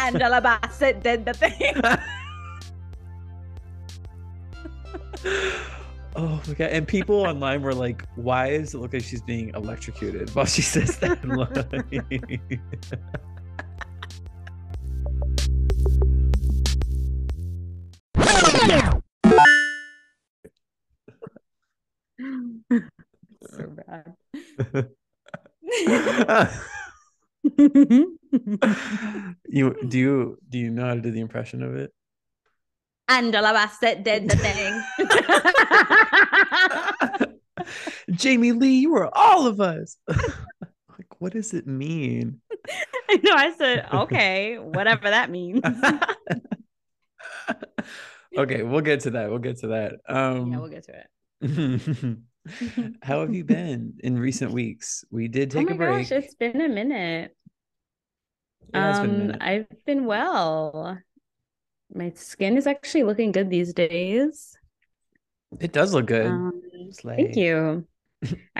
Angela Bassett did the thing. Oh my God. And people online were like, why does it look like she's being electrocuted while she says that line? So bad. Do you know how to do the impression of it? Angela Bassett did the thing. Jamie Lee, you were all of us. Like, what does it mean? I know. I said, okay, whatever that means. Okay, we'll get to that. Yeah, we'll get to it. How have you been in recent weeks? We did take a break. Gosh, it's been a minute. Yeah, it's been a minute. I've been well. My skin is actually looking good these days. It does look good. Thank you.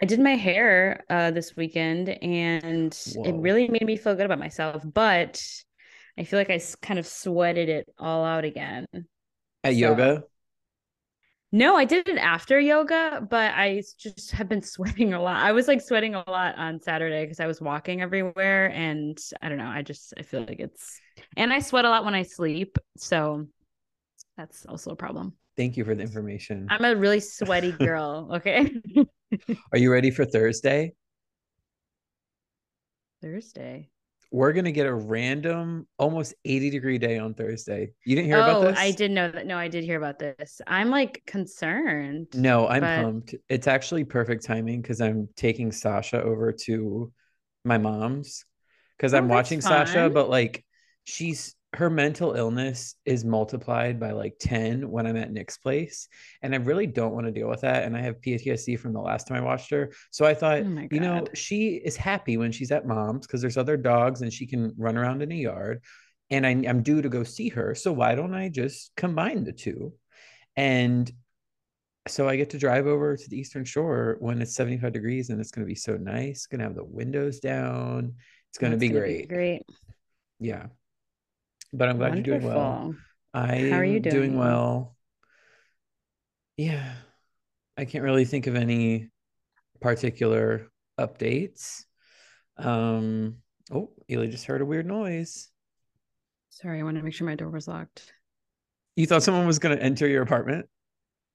I did my hair this weekend, and it really made me feel good about myself, but I feel like I kind of sweated it all out again. Yoga? No, I did it after yoga, but I just have been sweating a lot. I was like sweating a lot on Saturday because I was walking everywhere, and I don't know. I feel like it's, and I sweat a lot when I sleep. So that's also a problem. Thank you for the information. I'm a really sweaty girl. Okay. Are you ready for Thursday? We're going to get a random, almost 80-degree day on Thursday. You didn't hear about this? I didn't know that. No, I did hear about this. I'm like concerned. No, I'm pumped. It's actually perfect timing because I'm taking Sasha over to my mom's because I'm watching Sasha, but like her mental illness is multiplied by like 10 when I'm at Nick's place. And I really don't want to deal with that. And I have PTSD from the last time I watched her. So I thought, you know, she is happy when she's at mom's because there's other dogs and she can run around in a yard, and I'm due to go see her. So why don't I just combine the two? And so I get to drive over to the Eastern Shore when it's 75 degrees and it's going to be so nice. Going to have the windows down. It's going to be great. Yeah. But I'm glad you're doing well. How are you doing? Doing well. Yeah. I can't really think of any particular updates. Oh, Ely just heard a weird noise. Sorry, I wanted to make sure my door was locked. You thought someone was going to enter your apartment?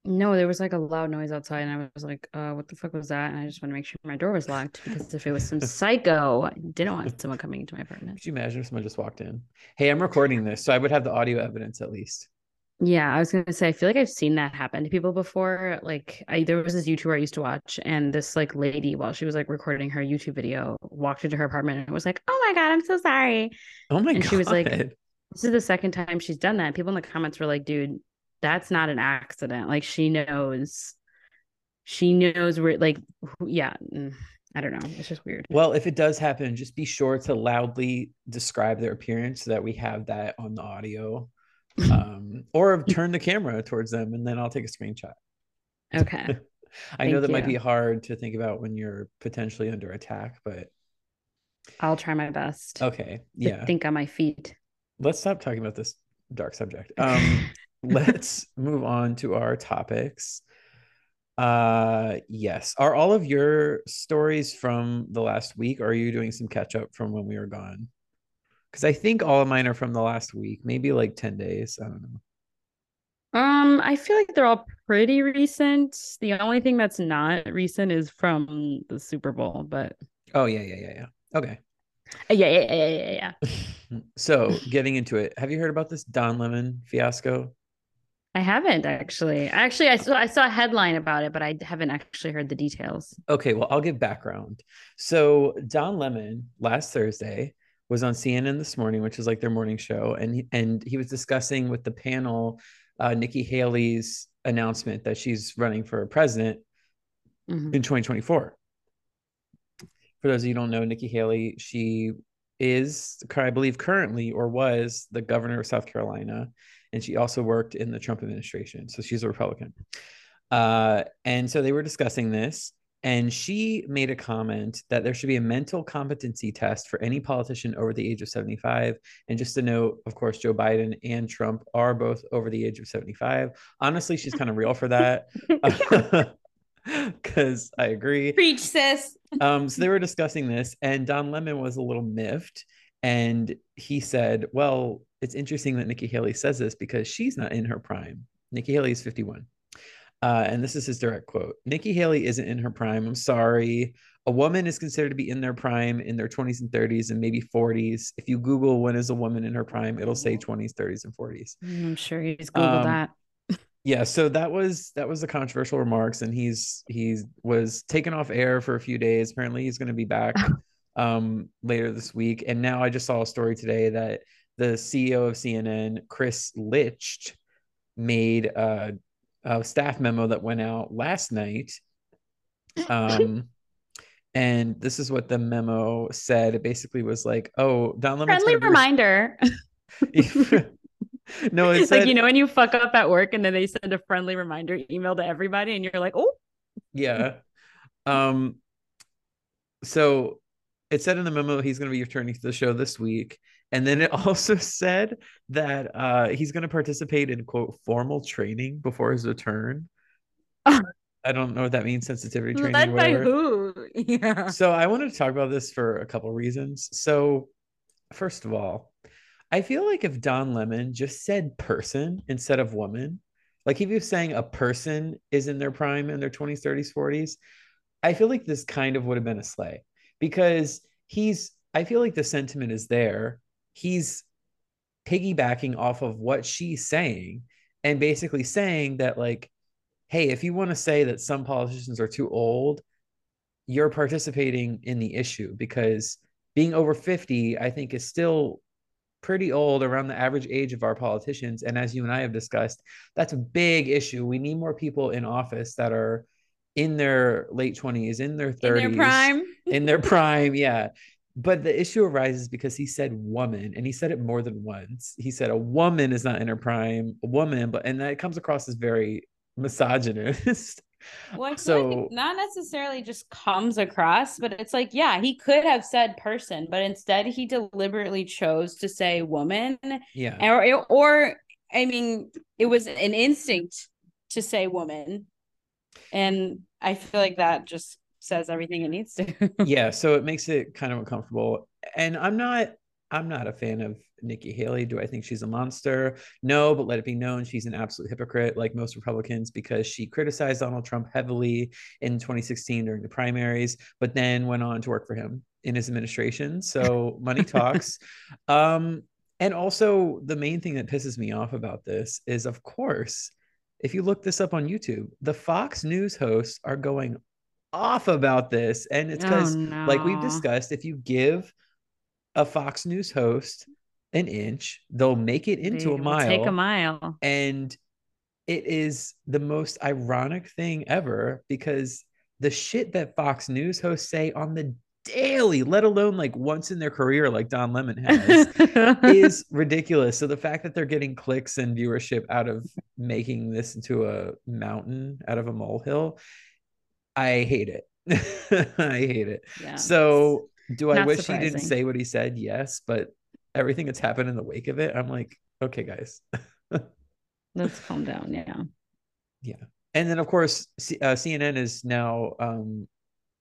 No, there was like a loud noise outside, and I was like, what the fuck was that? And I just want to make sure my door was locked because if it was some psycho, I didn't want someone coming into my apartment. Could you imagine if someone just walked in? Hey, I'm recording this, so I would have the audio evidence at least. Yeah, I was going to say, I feel like I've seen that happen to people before. Like, there was this YouTuber I used to watch, and this like lady, while she was like recording her YouTube video, walked into her apartment and was like, oh my God, I'm so sorry. Oh my God. And she was like, this is the second time she's done that. People in the comments were like, dude, that's not an accident. Like she knows where, like, yeah, I don't know. It's just weird. Well, if it does happen, just be sure to loudly describe their appearance so that we have that on the audio, or turn the camera towards them. And then I'll take a screenshot. Okay. I know that might be hard to think about when you're potentially under attack, but I'll try my best. Okay. Yeah. Think on my feet. Let's stop talking about this dark subject. Let's move on to our topics. Yes. Are all of your stories from the last week, or are you doing some catch up from when we were gone? Because I think all of mine are from the last week, maybe like 10 days. I don't know. I feel like they're all pretty recent. The only thing that's not recent is from the Super Bowl, but yeah. Okay. Yeah. So getting into it, have you heard about this Don Lemon fiasco? I haven't actually. I saw a headline about it, but I haven't actually heard the details. Okay, well, I'll give background. So Don Lemon last Thursday was on CNN This Morning, which is like their morning show, and he was discussing with the panel Nikki Haley's announcement that she's running for president in 2024. For those of you who don't know, Nikki Haley, she is, I believe, currently or was the governor of South Carolina, and she also worked in the Trump administration. So she's a Republican. And so they were discussing this, And she made a comment that there should be a mental competency test for any politician over the age of 75. And just to note, of course, Joe Biden and Trump are both over the age of 75. Honestly, she's kind of real for that. Because I agree. Preach, sis. So they were discussing this, and Don Lemon was a little miffed. And he said, well, it's interesting that Nikki Haley says this because she's not in her prime. Nikki Haley is 51. And this is his direct quote. Nikki Haley isn't in her prime. I'm sorry. A woman is considered to be in their prime in their 20s and 30s and maybe 40s. If you Google when is a woman in her prime, it'll say 20s, 30s, and 40s. I'm sure you just Googled that. Yeah, so that was the controversial remarks, and he was taken off air for a few days. Apparently he's going to be back later this week. And now I just saw a story today that the CEO of CNN, Chris Licht, made a staff memo that went out last night. And this is what the memo said. It basically was like, oh, Don Lemon's friendly reminder. No, it's like, you know, when you fuck up at work and then they send a friendly reminder email to everybody and you're like, oh yeah. So it said in the memo he's going to be returning to the show this week. And then it also said that he's going to participate in, quote, formal training before his return. I don't know what that means, sensitivity training. Led by who? Yeah. So I wanted to talk about this for a couple of reasons. So first of all, I feel like if Don Lemon just said person instead of woman, like if he was saying a person is in their prime in their 20s, 30s, 40s, I feel like this kind of would have been a slay because I feel like the sentiment is there. He's piggybacking off of what she's saying and basically saying that, like, hey, if you want to say that some politicians are too old, you're participating in the issue because being over 50, I think, is still pretty old around the average age of our politicians. And as you and I have discussed, that's a big issue. We need more people in office that are in their late 20s, in their 30s, in their prime. Yeah. But the issue arises because he said woman, and he said it more than once. He said a woman is not in her prime, a woman, and that comes across as very misogynist. Well, I feel like it not necessarily just comes across, but it's like, yeah, he could have said person, but instead he deliberately chose to say woman. Yeah. Or I mean, it was an instinct to say woman. And I feel like that just says everything it needs to. Yeah, so it makes it kind of uncomfortable. And I'm not a fan of Nikki Haley. Do I think she's a monster? No, but let it be known she's an absolute hypocrite, like most Republicans, because she criticized Donald Trump heavily in 2016 during the primaries, but then went on to work for him in his administration. So money talks. And also the main thing that pisses me off about this is, of course, if you look this up on YouTube, the Fox News hosts are going off about this, and it's because like we've discussed, if you give a Fox News host an inch, they'll make it into a mile, and it is the most ironic thing ever because the shit that Fox News hosts say on the daily, let alone like once in their career, like Don Lemon has, is ridiculous. So the fact that they're getting clicks and viewership out of making this into a mountain out of a molehill, I hate it. I hate it. Yeah, so do I wish he didn't say what he said? Yes. But everything that's happened in the wake of it, I'm like, okay, guys. Let's calm down. Yeah. Yeah. And then, of course, CNN is now,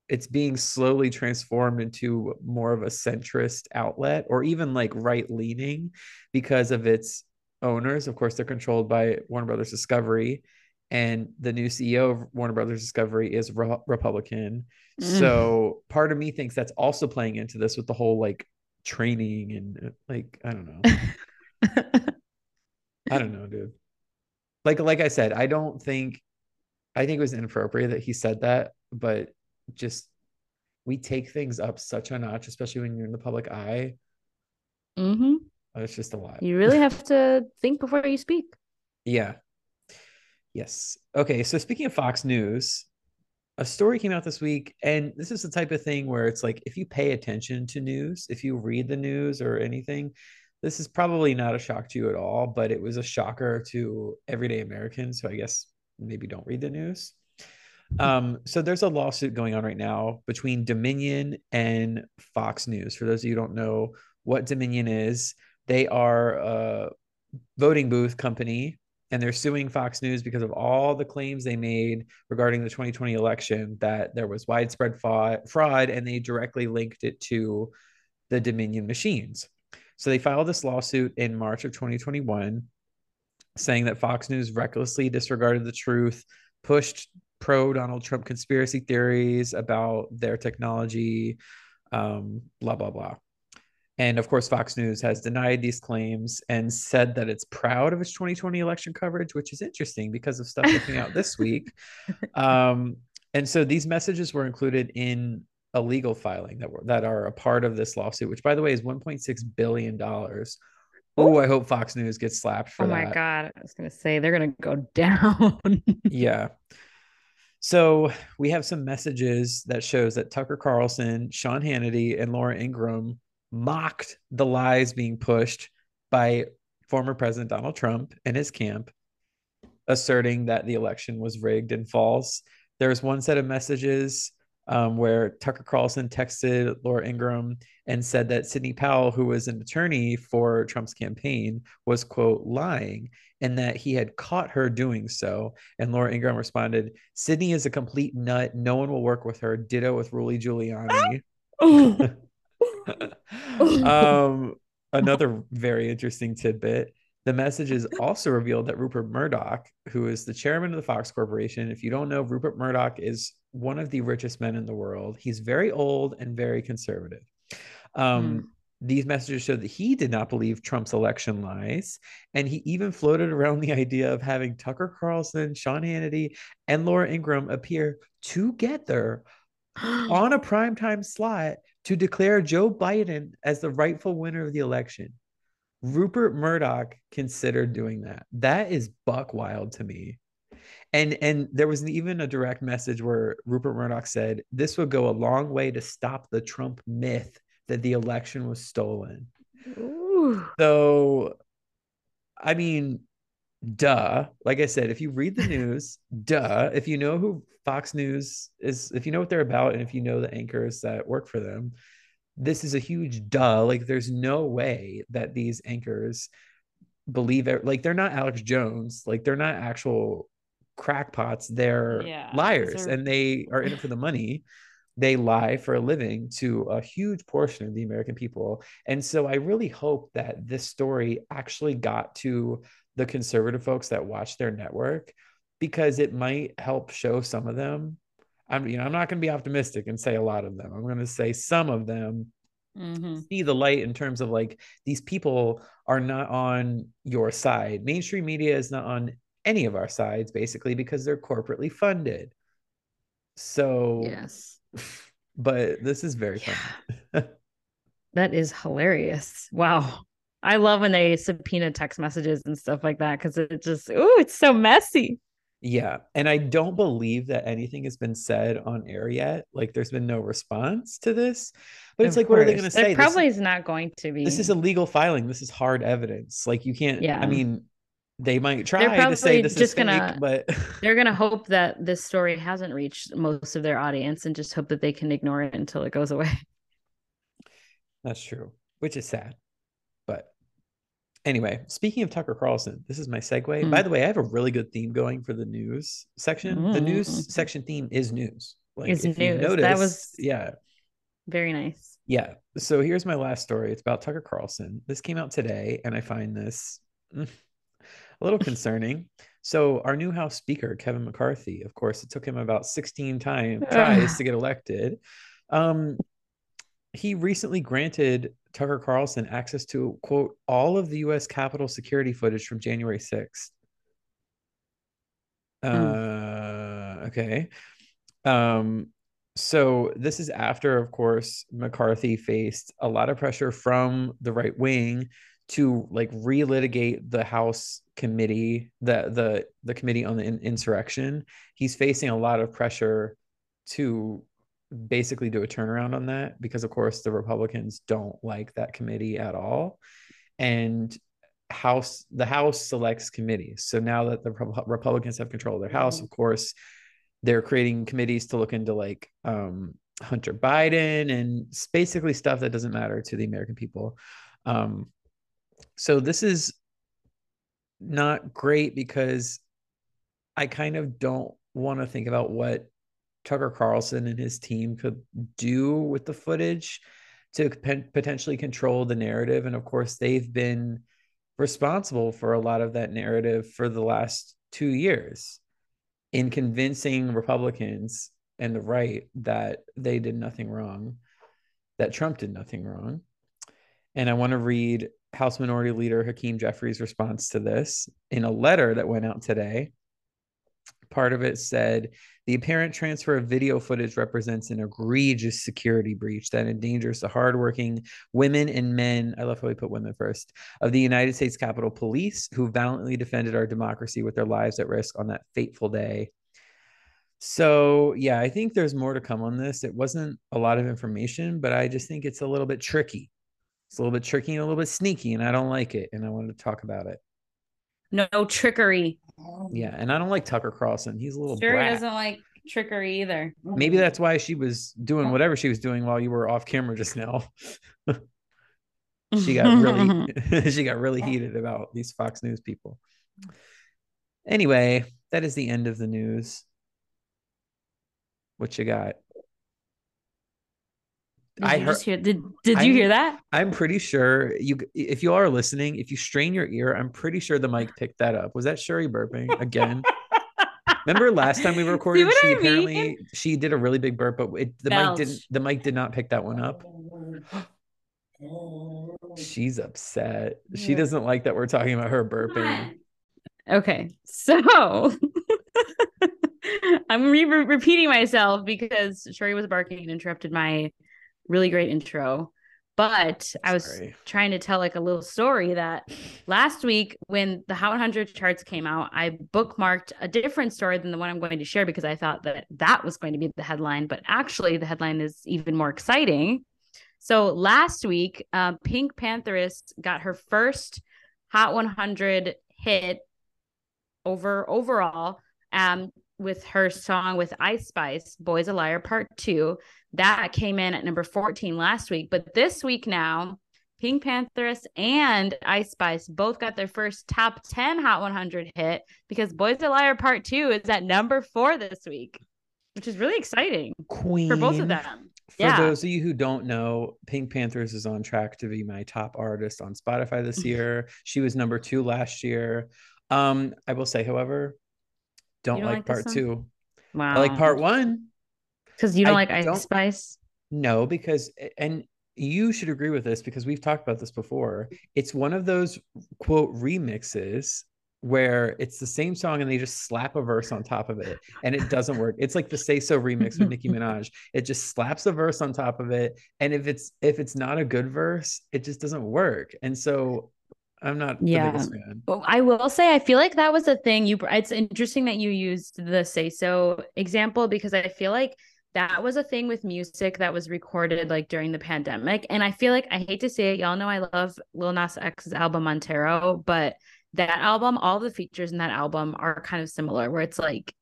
it's being slowly transformed into more of a centrist outlet or even like right leaning because of its owners. Of course, they're controlled by Warner Brothers Discovery. And the new CEO of Warner Brothers Discovery is Republican. Mm. So part of me thinks that's also playing into this with the whole like training and like, I don't know. I don't know, dude. Like I said, I think it was inappropriate that he said that, but just we take things up such a notch, especially when you're in the public eye. Mm-hmm. It's just a lot. You really have to think before you speak. Yeah. Yes. Okay. So speaking of Fox News, a story came out this week, and this is the type of thing where it's like, if you pay attention to news, if you read the news or anything, this is probably not a shock to you at all, but it was a shocker to everyday Americans. So I guess maybe don't read the news. So there's a lawsuit going on right now between Dominion and Fox News. For those of you who don't know what Dominion is, they are a voting booth company, and they're suing Fox News because of all the claims they made regarding the 2020 election that there was widespread fraud, and they directly linked it to the Dominion machines. So they filed this lawsuit in March of 2021 saying that Fox News recklessly disregarded the truth, pushed pro-Donald Trump conspiracy theories about their technology, blah, blah, blah. And of course, Fox News has denied these claims and said that it's proud of its 2020 election coverage, which is interesting because of stuff that came out this week. And so these messages were included in a legal filing that are a part of this lawsuit, which, by the way, is $1.6 billion. Oh, I hope Fox News gets slapped for that. Oh, my God. I was going to say they're going to go down. Yeah. So we have some messages that shows that Tucker Carlson, Sean Hannity, and Laura Ingraham mocked the lies being pushed by former President Donald Trump and his camp, asserting that the election was rigged and false. There's one set of messages where Tucker Carlson texted Laura Ingraham and said that Sidney Powell, who was an attorney for Trump's campaign, was, quote, lying, and that he had caught her doing so. And Laura Ingraham responded, "Sidney is a complete nut. No one will work with her. Ditto with Rudy Giuliani." Another very interesting tidbit. The messages also revealed that Rupert Murdoch, who is the chairman of the Fox Corporation — if you don't know, Rupert Murdoch is one of the richest men in the world. He's very old and very conservative. These messages showed that he did not believe Trump's election lies. And he even floated around the idea of having Tucker Carlson, Sean Hannity, and Laura Ingraham appear together on a primetime slot to declare Joe Biden as the rightful winner of the election. Rupert Murdoch considered doing that. That is buck wild to me. And there was even a direct message where Rupert Murdoch said, "This would go a long way to stop the Trump myth that the election was stolen." Ooh. So, I mean, duh. Like I said, if you read the news, duh. If you know who Fox News is, if you know what they're about, and if you know the anchors that work for them, this is a huge duh. Like, there's no way that these anchors believe it. Like, they're not Alex Jones. Like, they're not actual crackpots. They're liars, and they are in it for the money. They lie for a living to a huge portion of the American people. And so I really hope that this story actually got to the conservative folks that watch their network, because it might help show some of them. I'm not going to be optimistic and say a lot of them. I'm going to say some of them see the light in terms of, like, these people are not on your side. Mainstream media is not on any of our sides, basically, because they're corporately funded. So, yes, but this is very fun. That is hilarious. Wow. I love when they subpoena text messages and stuff like that, because it just, it's so messy. Yeah. And I don't believe that anything has been said on air yet. Like, there's been no response to this, but it's like, what are they going to say? There probably is not going to be. This is a legal filing. This is hard evidence. Like, you can't, I mean, they might try to say this is fake, but they're going to hope that this story hasn't reached most of their audience and just hope that they can ignore it until it goes away. That's true, which is sad. Anyway, speaking of Tucker Carlson, this is my segue. By the way, I have a really good theme going for the news section. The news section theme is news. Like, it's if news. You notice, that was very nice. Yeah. So here's my last story. It's about Tucker Carlson. This came out today, and I find this a little concerning. So our new House Speaker, Kevin McCarthy — of course, it took him about 16 tries to get elected. He recently granted Tucker Carlson access to, quote, all of the U.S. Capitol security footage from January 6th. Okay. So this is after, of course, McCarthy faced a lot of pressure from the right wing to, like, relitigate the House committee, the committee on the insurrection. He's facing a lot of pressure to basically do a turnaround on that, because of course the Republicans don't like that committee at all, and the House selects committees. So now that the Republicans have control of their House, of course they're creating committees to look into like Hunter Biden and basically stuff that doesn't matter to the American people. So this is not great because I kind of don't want to think about what Tucker Carlson and his team could do with the footage to potentially control the narrative. And of course, they've been responsible for a lot of that narrative for the last 2 years in convincing Republicans and the right that they did nothing wrong, that Trump did nothing wrong. And I want to read House Minority Leader Hakeem Jeffries' response to this in a letter that went out today. Part of it said, the apparent transfer of video footage represents an egregious security breach that endangers the hardworking women and men, I love how we put women first, of the United States Capitol Police, who valiantly defended our democracy with their lives at risk on that fateful day. So yeah, I think there's more to come on this. It wasn't a lot of information, but I just think it's a little bit tricky. It's a little bit tricky and a little bit sneaky, and I don't like it, and I wanted to talk about it. No trickery. Yeah, and I don't like Tucker Carlson. He's a little brat. Doesn't like trickery either. Maybe that's why she was doing whatever she was doing while you were off camera just now. she got really heated about these Fox News people. Anyway, that is the end of the news. What you got? Did you hear that? I'm pretty sure if you are listening, if you strain your ear, I'm pretty sure the mic picked that up. Was that Sherry burping again? Remember last time we recorded, she did a really big burp, but the mic did not pick that one up. She's upset. She doesn't like that we're talking about her burping. Okay. So I'm repeating myself because Sherry was barking and interrupted my really great intro, but I was trying to tell like a little story that last week when the Hot 100 charts came out, I bookmarked a different story than the one I'm going to share because I thought that was going to be the headline, but actually the headline is even more exciting. So last week, PinkPantheress got her first Hot 100 hit overall with her song with Ice Spice, Boy's a Liar Part 2. That came in at number 14 last week. But this week now, PinkPantheress and Ice Spice both got their first top 10 Hot 100 hit because Boy's a Liar Part 2 is at number 4 this week, which is really exciting for both of them. For those of you who don't know, PinkPantheress is on track to be my top artist on Spotify this year. She was number 2 last year. I will say, however, don't like part 2. Wow. I like part 1. Because you don't like Ice Spice? No, because, and you should agree with this because we've talked about this before. It's one of those, quote, remixes where it's the same song and they just slap a verse on top of it and it doesn't work. It's like the Say So remix with Nicki Minaj. It just slaps a verse on top of it. And if it's not a good verse, it just doesn't work. And so I'm not the biggest fan. Well, I will say, I feel like that was a thing. It's interesting that you used the Say So example because I feel like that was a thing with music that was recorded like during the pandemic. And I feel like, I hate to say it, y'all know I love Lil Nas X's album Montero, but that album, all the features in that album are kind of similar where it's like,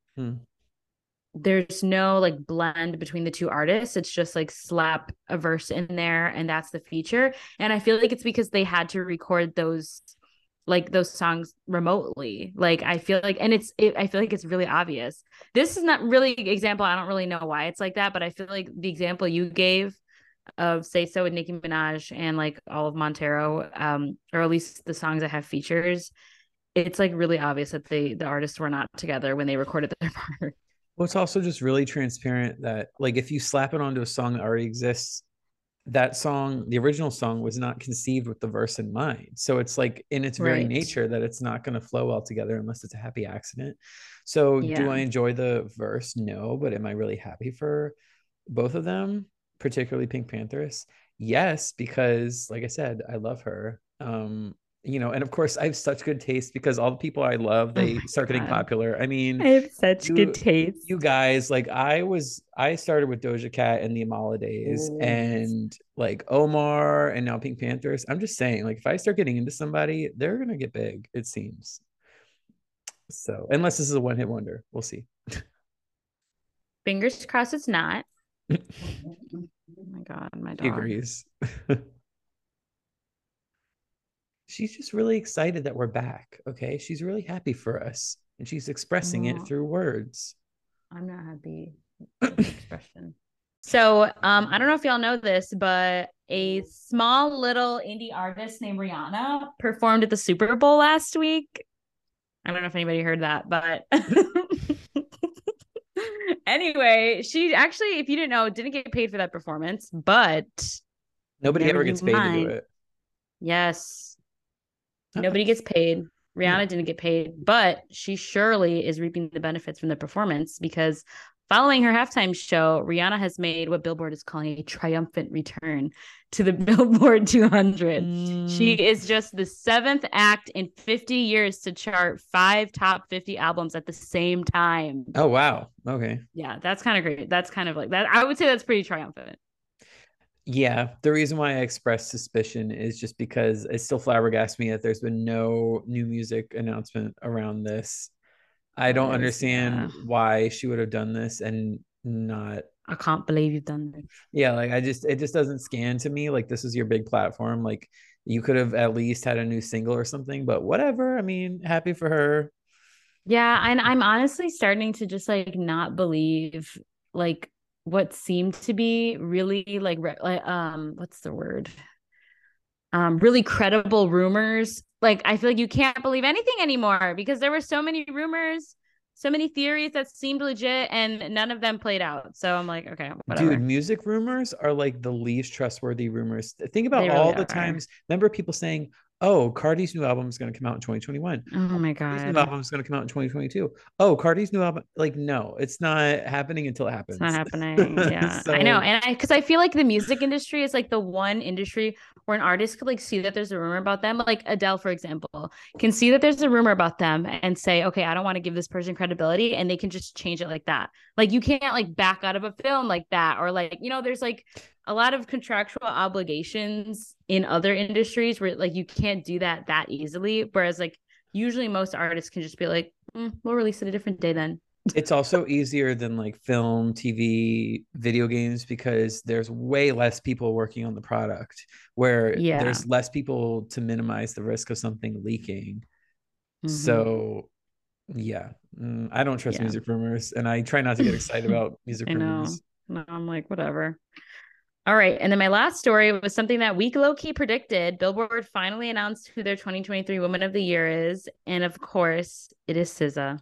there's no like blend between the two artists. It's just like slap a verse in there and that's the feature. And I feel like it's because they had to record those songs remotely. Like, I feel like, and I feel like it's really obvious. This is not really an example. I don't really know why it's like that, but I feel like the example you gave of Say So with Nicki Minaj and like all of Montero, or at least the songs that have features, it's like really obvious that the artists were not together when they recorded their part. Well, it's also just really transparent that like, if you slap it onto a song that already exists, that song, the original song, was not conceived with the verse in mind. So it's like in its very nature that it's not going to flow well together unless it's a happy accident. So do I enjoy the verse? No, but am I really happy for both of them, particularly PinkPantheress? Yes, because like I said, I love her. And of course I have such good taste because all the people I love, they start getting popular. I mean, I have such good taste. You guys, like I started with Doja Cat and the Amala days and like Omar and now PinkPantheress. I'm just saying, like, if I start getting into somebody, they're going to get big, it seems. So unless this is a one hit wonder, we'll see. Fingers crossed it's not. Oh my God, my dog. She agrees. She's just really excited that we're back, okay? She's really happy for us, and she's expressing it through words. I'm not happy with the expression. So I don't know if y'all know this, but a small little indie artist named Rihanna performed at the Super Bowl last week. I don't know if anybody heard that, but... Anyway, she actually, if you didn't know, didn't get paid for that performance, but... Nobody ever gets paid to do it. Yes. Nobody gets paid. Rihanna didn't get paid, but she surely is reaping the benefits from the performance, because following her halftime show, Rihanna has made what Billboard is calling a triumphant return to the Billboard 200. She is just the seventh act in 50 years to chart 5 top 50 albums at the same time. Oh, wow. Okay. Yeah, that's kind of great. That's kind of like that. I would say that's pretty triumphant. Yeah, the reason why I expressed suspicion is just because it still flabbergasts me that there's been no new music announcement around this. I don't understand why she would have done this and not. I can't believe you've done this. Yeah, like it just doesn't scan to me. Like, this is your big platform. Like, you could have at least had a new single or something, but whatever. I mean, happy for her. Yeah, and I'm honestly starting to just like not believe like what seemed to be really really credible rumors. Like, I feel like you can't believe anything anymore because there were so many rumors, so many theories that seemed legit, and none of them played out. So I'm like, okay, whatever. Dude, music rumors are like the least trustworthy rumors. Think about really all the times. Remember people saying, oh, Cardi's new album is going to come out in 2021. Oh my God. Cardi's new album is going to come out in 2022. Oh, Cardi's new album. Like, no, it's not happening until it happens. It's not happening. Yeah, so... I know. And because I feel like the music industry is like the one industry where an artist could like see that there's a rumor about them. Like Adele, for example, can see that there's a rumor about them and say, okay, I don't want to give this person credibility. And they can just change it like that. Like, you can't like back out of a film like that, or like, you know, there's like a lot of contractual obligations in other industries where like you can't do that easily. Whereas like usually most artists can just be like, we'll release it a different day then. It's also easier than like film, TV, video games, because there's way less people working on the product, where there's less people to minimize the risk of something leaking. So yeah, I don't trust music rumors, and I try not to get excited about music rumors. No, I'm like, whatever. All right. And then my last story was something that we low-key predicted. Billboard finally announced who their 2023 Woman of the Year is. And of course, it is SZA.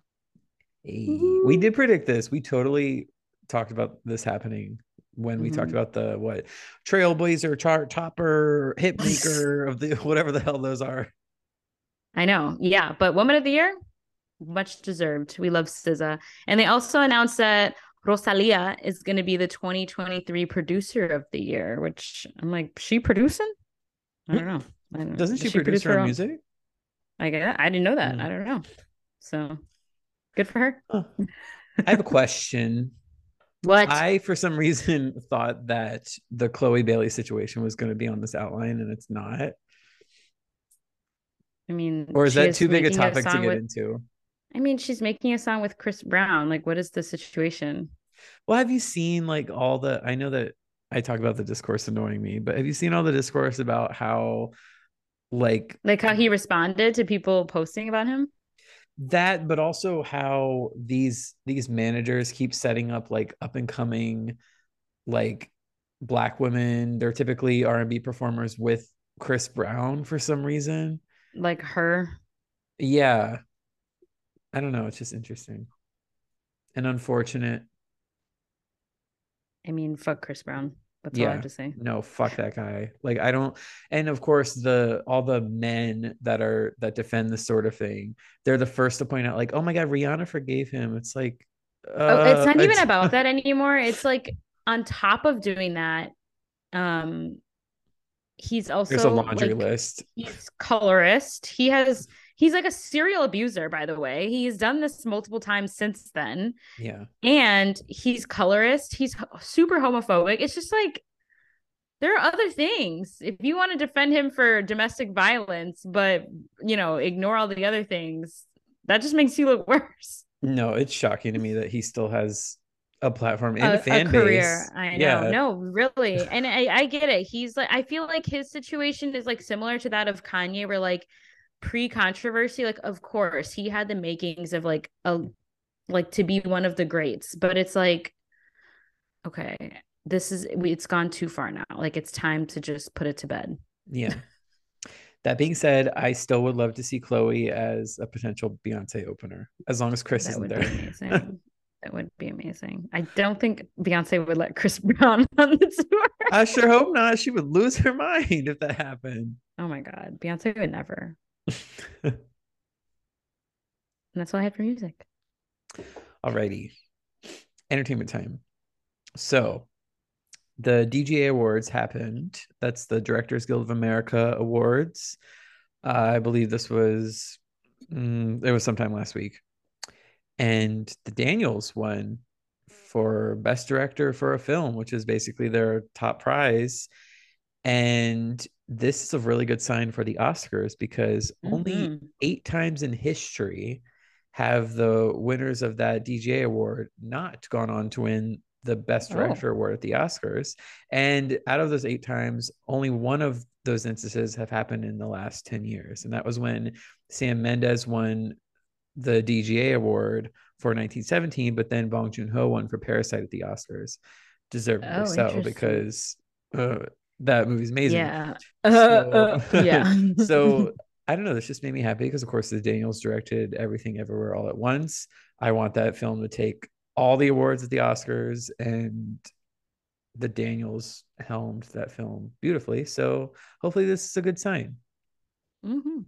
Hey, we did predict this. We totally talked about this happening when we talked about the trailblazer, chart topper, hit maker of the whatever the hell those are. I know. Yeah. But Woman of the Year, much deserved. We love SZA. And they also announced that Rosalia is going to be the 2023 Producer of the Year, which I'm like, she producing? I don't know. Doesn't she produce her own music? I didn't know that. I don't know. So good for her. Oh. I have a question. What? I, for some reason, thought that the Chloe Bailey situation was going to be on this outline, and it's not. I mean, or is that too big a topic to get into? I mean, she's making a song with Chris Brown. Like, what is the situation? Well, have you seen like all the, I know that I talk about the discourse annoying me, but have you seen all the discourse about how like how he responded to people posting about him? That, but also how these managers keep setting up like up and coming, like Black women. They're typically R&B performers with Chris Brown for some reason. Like her. Yeah. I don't know. It's just interesting and unfortunate. I mean, fuck Chris Brown. That's all I have to say. No, fuck that guy. Like, I don't. And of course, all the men that defend this sort of thing, they're the first to point out, like, oh my God, Rihanna forgave him. It's like, it's not even about that anymore. It's like, on top of doing that, he's also, there's a laundry list. He's colorist. He's like a serial abuser, by the way. He's done this multiple times since then. Yeah. And he's colorist. He's super homophobic. It's just like, there are other things. If you want to defend him for domestic violence, but, you know, ignore all the other things, that just makes you look worse. No, it's shocking to me that he still has a platform and a fan base. I know. Yeah. No, really. And I get it. He's like, I feel like his situation is like similar to that of Kanye, where like pre-controversy, like of course he had the makings of like a, like to be one of the greats, but it's like, okay, this is, it's gone too far now. Like it's time to just put it to bed. Yeah. That being said, I still would love to see Chloe as a potential Beyonce opener, as long as Chris isn't there. That would be amazing. I don't think Beyonce would let Chris Brown on the tour. I sure hope not. She would lose her mind if that happened. Oh my God. Beyonce would never. And that's all I had for music. Alrighty. Entertainment time. So the DGA Awards happened. That's the Directors Guild of America Awards. I believe this was, it was sometime last week. And The Daniels won for Best Director for a Film, which is basically their top prize. And this is a really good sign for the Oscars, because only 8 times in history have the winners of that DGA award not gone on to win the Best Director award at the Oscars. And out of those 8 times, only one of those instances have happened in the last 10 years. And that was when Sam Mendes won the DGA award for 1917, but then Bong Joon-ho won for Parasite at the Oscars. Deservedly so, because that movie's amazing. Yeah. So I don't know. This just made me happy because, of course, The Daniels directed Everything Everywhere All at Once. I want that film to take all the awards at the Oscars, and The Daniels helmed that film beautifully. So hopefully this is a good sign. Mm-hmm.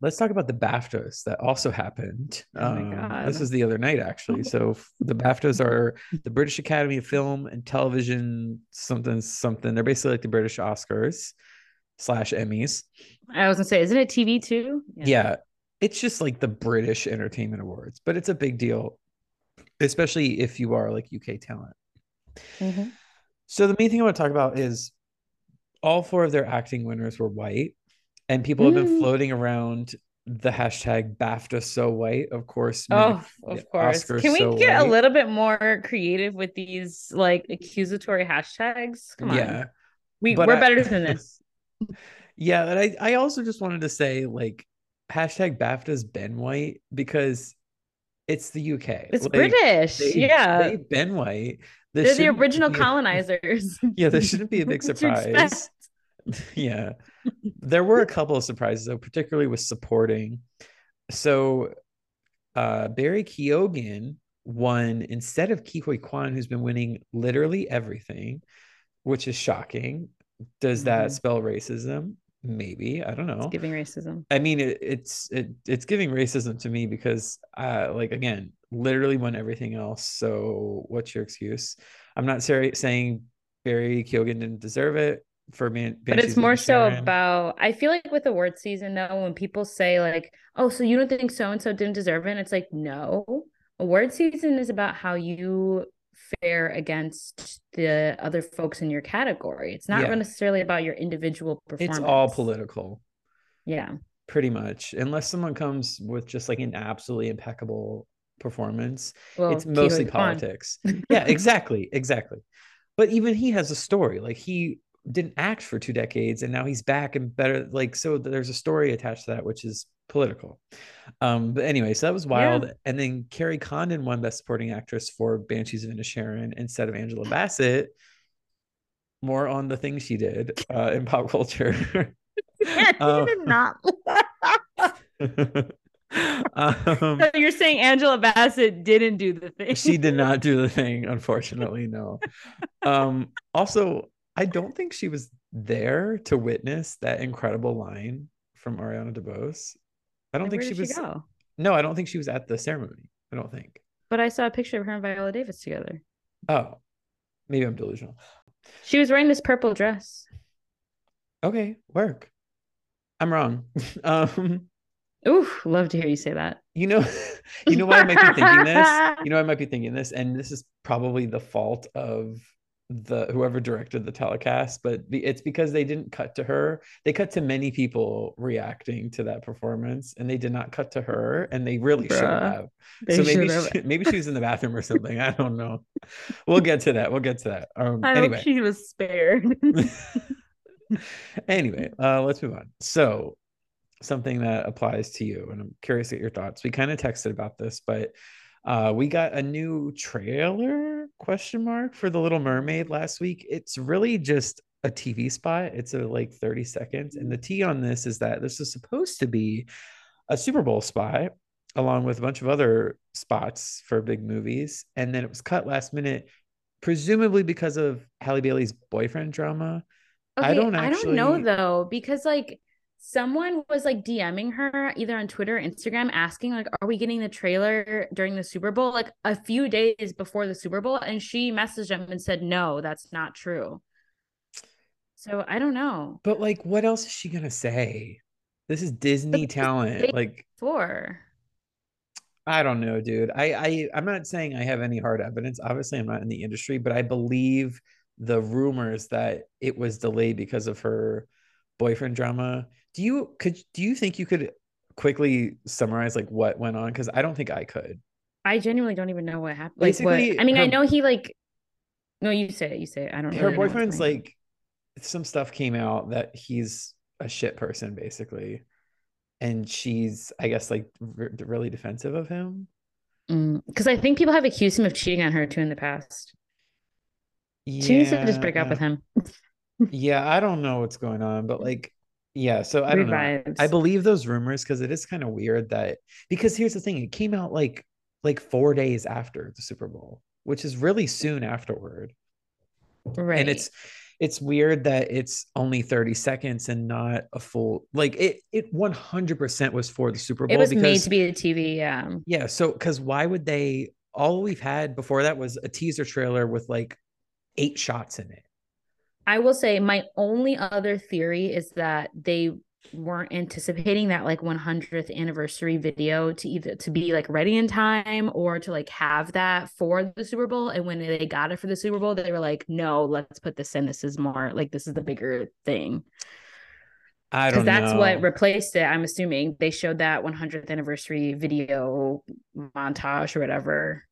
Let's talk about the BAFTAs that also happened. This was the other night, actually. So the BAFTAs are the British Academy of Film and Television something. They're basically like the British Oscars / Emmys. I was gonna say, isn't it TV too? Yeah. It's just like the British Entertainment Awards, but it's a big deal, especially if you are like UK talent. Mm-hmm. So the main thing I want to talk about is all 4 of their acting winners were white, and people have been floating around the hashtag BAFTA so white. Of course. Oscar, can we get a little bit more creative with these like accusatory hashtags? Come on. Yeah. We're better than this. Yeah. And I also just wanted to say, like, hashtag BAFTA's been white, because it's the UK. It's like, British. They've been white. They're the original colonizers. Yeah, this shouldn't be a big surprise. Yeah. There were a couple of surprises, though, particularly with supporting. So Barry Keoghan won instead of Ki-Huy Kwan, who's been winning literally everything, which is shocking. Does that spell racism? Maybe. I don't know. It's giving racism. I mean, it's giving racism to me, because like, again, literally won everything else, so what's your excuse? I'm not saying Barry Keoghan didn't deserve it for me, but it's more so about, I feel like with award season, though, when people say like, oh, so you don't think so-and-so didn't deserve it, and it's like, no, award season is about how you fair against the other folks in your category. It's not necessarily about your individual performance. It's all political. Yeah. Pretty much. Unless someone comes with just like an absolutely impeccable performance, it's mostly politics. Yeah, exactly. Exactly. But even he has a story. Like, he didn't act for 2 decades, and now he's back and better. Like, so there's a story attached to that, which is political. But anyway, so that was wild. Yeah. And then Kerry Condon won Best Supporting Actress for Banshees of Inisherin instead of Angela Bassett. More on the thing she did in pop culture. Yeah, she did not. So you're saying Angela Bassett didn't do the thing? She did not do the thing, unfortunately. No. Also, I don't think she was there to witness that incredible line from Ariana DeBose. I don't think she was. No, I don't think she was at the ceremony. I don't think. But I saw a picture of her and Viola Davis together. Oh, maybe I'm delusional. She was wearing this purple dress. Okay, work. I'm wrong. Ooh, love to hear you say that. You know why I might be thinking this? And this is probably the fault of the whoever directed the telecast, but it's because they didn't cut to her. They cut to many people reacting to that performance, and they did not cut to her, and they really should have. So maybe she was in the bathroom or something. I don't know. We'll get to that. I hope she was spared. Let's move on. So something that applies to you, and I'm curious at your thoughts. We kind of texted about this, but we got a new trailer for The Little Mermaid last week. It's really just a TV spot. It's like 30 seconds. And the tea on this is that this is supposed to be a Super Bowl spot along with a bunch of other spots for big movies. And then it was cut last minute, presumably because of Halle Bailey's boyfriend drama. Okay, I don't know though, because like someone was like DMing her either on Twitter or Instagram asking like, are we getting the trailer during the Super Bowl? Like a few days before the Super Bowl. And she messaged him and said, no, that's not true. So I don't know. But like, what else is she going to say? This is Disney talent. Like for. I don't know, dude. I'm not saying I have any hard evidence. Obviously, I'm not in the industry, but I believe the rumors that it was delayed because of her boyfriend drama. Do you think you could quickly summarize like what went on? Because I don't think I could. I genuinely don't even know what happened. I know he like. No, you say it. I don't know. Her boyfriend's like, some stuff came out that he's a shit person basically, and she's I guess like really defensive of him. Because I think people have accused him of cheating on her too in the past. Yeah. She needs to just break up with him. Yeah, I don't know what's going on, but like, yeah, so I don't know. I believe those rumors because it is kind of weird that, because here's the thing, it came out like 4 days after the Super Bowl, which is really soon afterward. Right. And it's weird that it's only 30 seconds and not a full, like it 100% was for the Super Bowl. It was made to be a TV, yeah. Yeah, so because why would they, all we've had before that was a teaser trailer with like 8 shots in it. I will say my only other theory is that they weren't anticipating that like 100th anniversary video to either to be like ready in time or to like have that for the Super Bowl. And when they got it for the Super Bowl, they were like, no, let's put this in. This is more like, this is the bigger thing. I don't know. Because that's what replaced it. I'm assuming they showed that 100th anniversary video montage or whatever.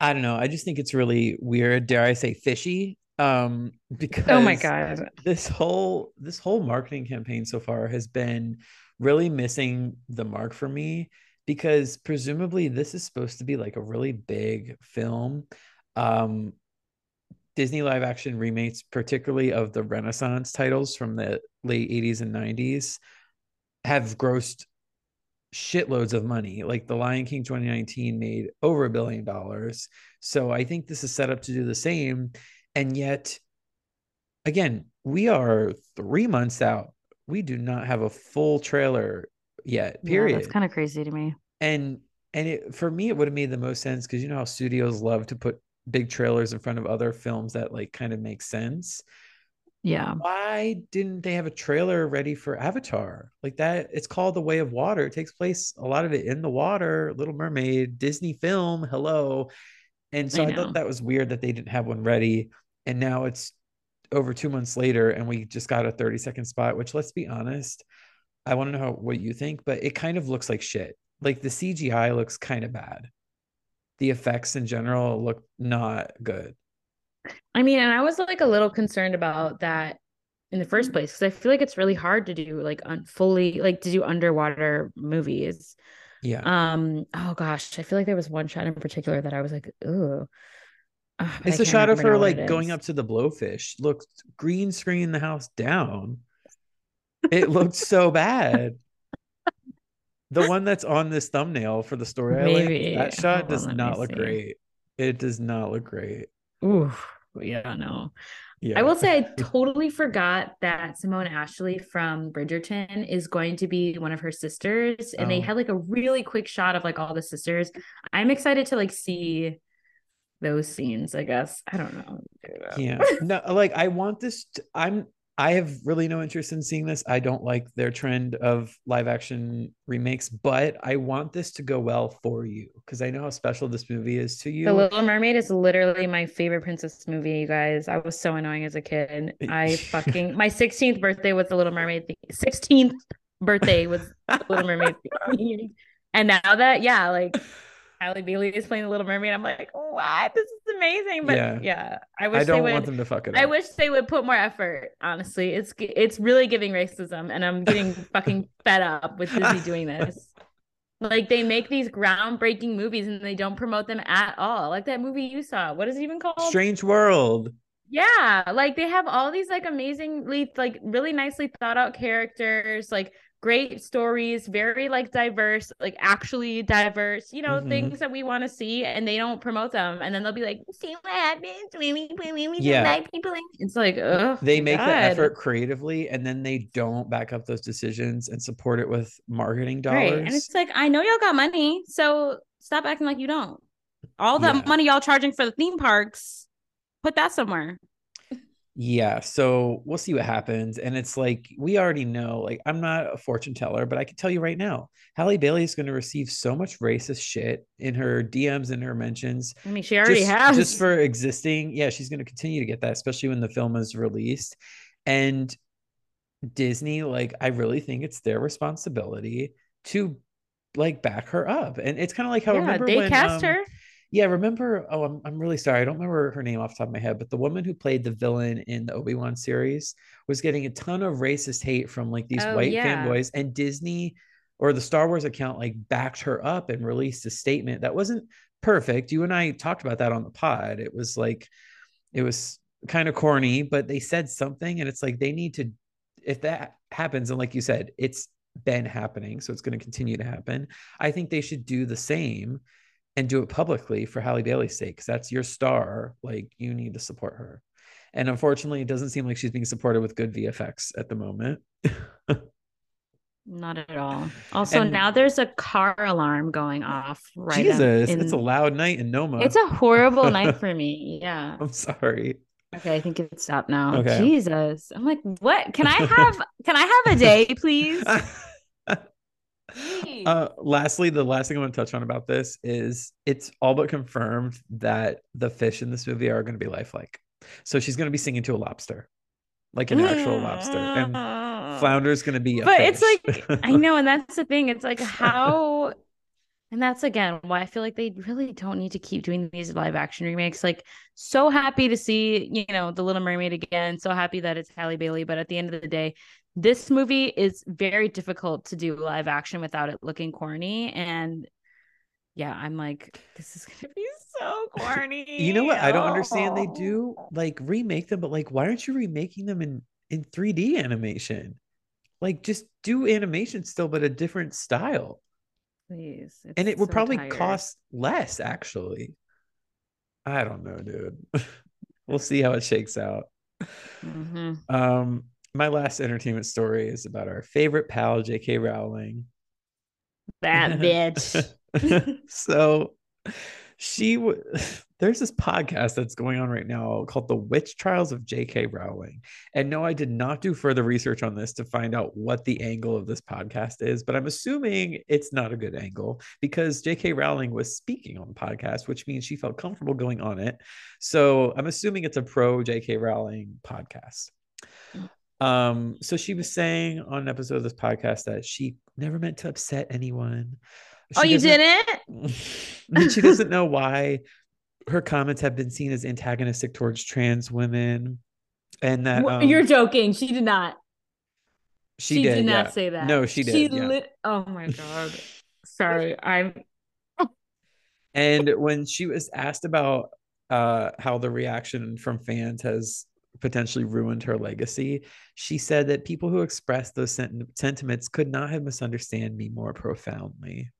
I don't know. I just think it's really weird. Dare I say fishy? Because oh my God, this whole marketing campaign so far has been really missing the mark for me, because presumably this is supposed to be like a really big film. Disney live action remakes, particularly of the Renaissance titles from the late 80s and 90s, have grossed shitloads of money. Like the Lion King 2019 made over $1 billion. So I think this is set up to do the same. And yet, again, we are 3 months out. We do not have a full trailer yet, period. Yeah, that's kind of crazy to me. And it, for me, it would have made the most sense because you know how studios love to put big trailers in front of other films that like kind of make sense. Yeah. Why didn't they have a trailer ready for Avatar? Like that, it's called The Way of Water. It takes place, a lot of it in the water, Little Mermaid, Disney film, hello. And so I thought that was weird that they didn't have one ready. And now it's over 2 months later and we just got a 30-second spot, which let's be honest, I want to know what you think, but it kind of looks like shit. Like the CGI looks kind of bad. The effects in general look not good. I mean, and I was like a little concerned about that in the first place, because I feel like it's really hard to do like to do underwater movies. Yeah. Oh gosh, I feel like there was one shot in particular that I was like, ooh. Oh, it's a shot of her like going up to the blowfish. Looked green screen the house down. It looked so bad. The one that's on this thumbnail for the story, maybe. I like, that shot does not look great. It does not look great. Ooh, yeah, no. Yeah. I will say I totally forgot that Simone Ashley from Bridgerton is going to be one of her sisters. And they had like a really quick shot of like all the sisters. I'm excited to like see those scenes, I guess. I don't know. Yeah. No, like I want this. I'm I have really no interest in seeing this. I don't like their trend of live action remakes, but I want this to go well for you because I know how special this movie is to you. The Little Mermaid is literally my favorite princess movie, you guys. I was so annoying as a kid. I fucking, my 16th birthday was The Little Mermaid. 16th birthday was The Little Mermaid. And now that, yeah, like Halle Bailey is playing The Little Mermaid, I'm like, what? This is amazing. But yeah I don't want them to fuck it up. I wish they would put more effort, honestly. It's really giving racism, and I'm getting fucking fed up with Disney doing this. Like, they make these groundbreaking movies and they don't promote them at all. Like that movie you saw, what is it even called? Strange World. Yeah, like they have all these like amazingly, like really nicely thought out characters, like great stories, very like diverse, like actually diverse, you know, things that we want to see, and they don't promote them. And then they'll be like, see what happens when we invite people in. It's like, oh, they make the effort creatively, and then they don't back up those decisions and support it with marketing dollars. Right. And it's like, I know y'all got money, so stop acting like you don't. All the money y'all charging for the theme parks, put that somewhere. Yeah, so we'll see what happens. And it's like, we already know, like, I'm not a fortune teller, but I can tell you right now, Halle Bailey is going to receive so much racist shit in her DMs and her mentions. I mean, she already has. Just for existing. Yeah, she's going to continue to get that, especially when the film is released. And Disney, like, I really think it's their responsibility to, like, back her up. And it's kind of like how, remember they when, cast her. Yeah, remember, oh, I'm really sorry, I don't remember her name off the top of my head, but the woman who played the villain in the Obi-Wan series was getting a ton of racist hate from like these white fanboys, and Disney or the Star Wars account like backed her up and released a statement that wasn't perfect. You and I talked about that on the pod. It was like, it was kind of corny, but they said something, and it's like, they need to, if that happens, and like you said, it's been happening, so it's going to continue to happen. I think they should do the same and do it publicly for Halle Bailey's sake, because that's your star. Like, you need to support her. And unfortunately, it doesn't seem like she's being supported with good VFX at the moment. Not at all. Also, and now there's a car alarm going off. Right. Jesus, it's a loud night in Noma. It's a horrible night for me. Yeah. I'm sorry. Okay, I think it stopped now. Okay. Jesus. I'm like, what? Can I have a day, please? Lastly, the last thing I want to touch on about this is it's all but confirmed that the fish in this movie are going to be lifelike. So she's going to be singing to a lobster, like an actual lobster, and Flounder's going to be a fish. It's like, I know, and that's the thing. It's like, how, and that's again why I feel like they really don't need to keep doing these live action remakes. Like, so happy to see, you know, The Little Mermaid again. So happy that it's Halle Bailey, but at the end of the day, this movie is very difficult to do live action without it looking corny. And yeah, I'm like, this is going to be so corny. You know what? I don't understand. They do like remake them, but like, why aren't you remaking them in 3D animation? Like, just do animation still, but a different style. Please. And it would probably cost less, actually. I don't know, dude. We'll see how it shakes out. My last entertainment story is about our favorite pal, J.K. Rowling. That bitch. So there's this podcast that's going on right now called The Witch Trials of J.K. Rowling. And no, I did not do further research on this to find out what the angle of this podcast is, but I'm assuming it's not a good angle because J.K. Rowling was speaking on the podcast, which means she felt comfortable going on it. So I'm assuming it's a pro J.K. Rowling podcast. So she was saying on an episode of this podcast that she never meant to upset anyone. You didn't? She doesn't know why her comments have been seen as antagonistic towards trans women. And that you're joking. She did not. She did not say that. No, she did. Oh my God. Sorry. And when she was asked about how the reaction from fans has potentially ruined her legacy, she said that people who expressed those sentiments could not have misunderstood me more profoundly.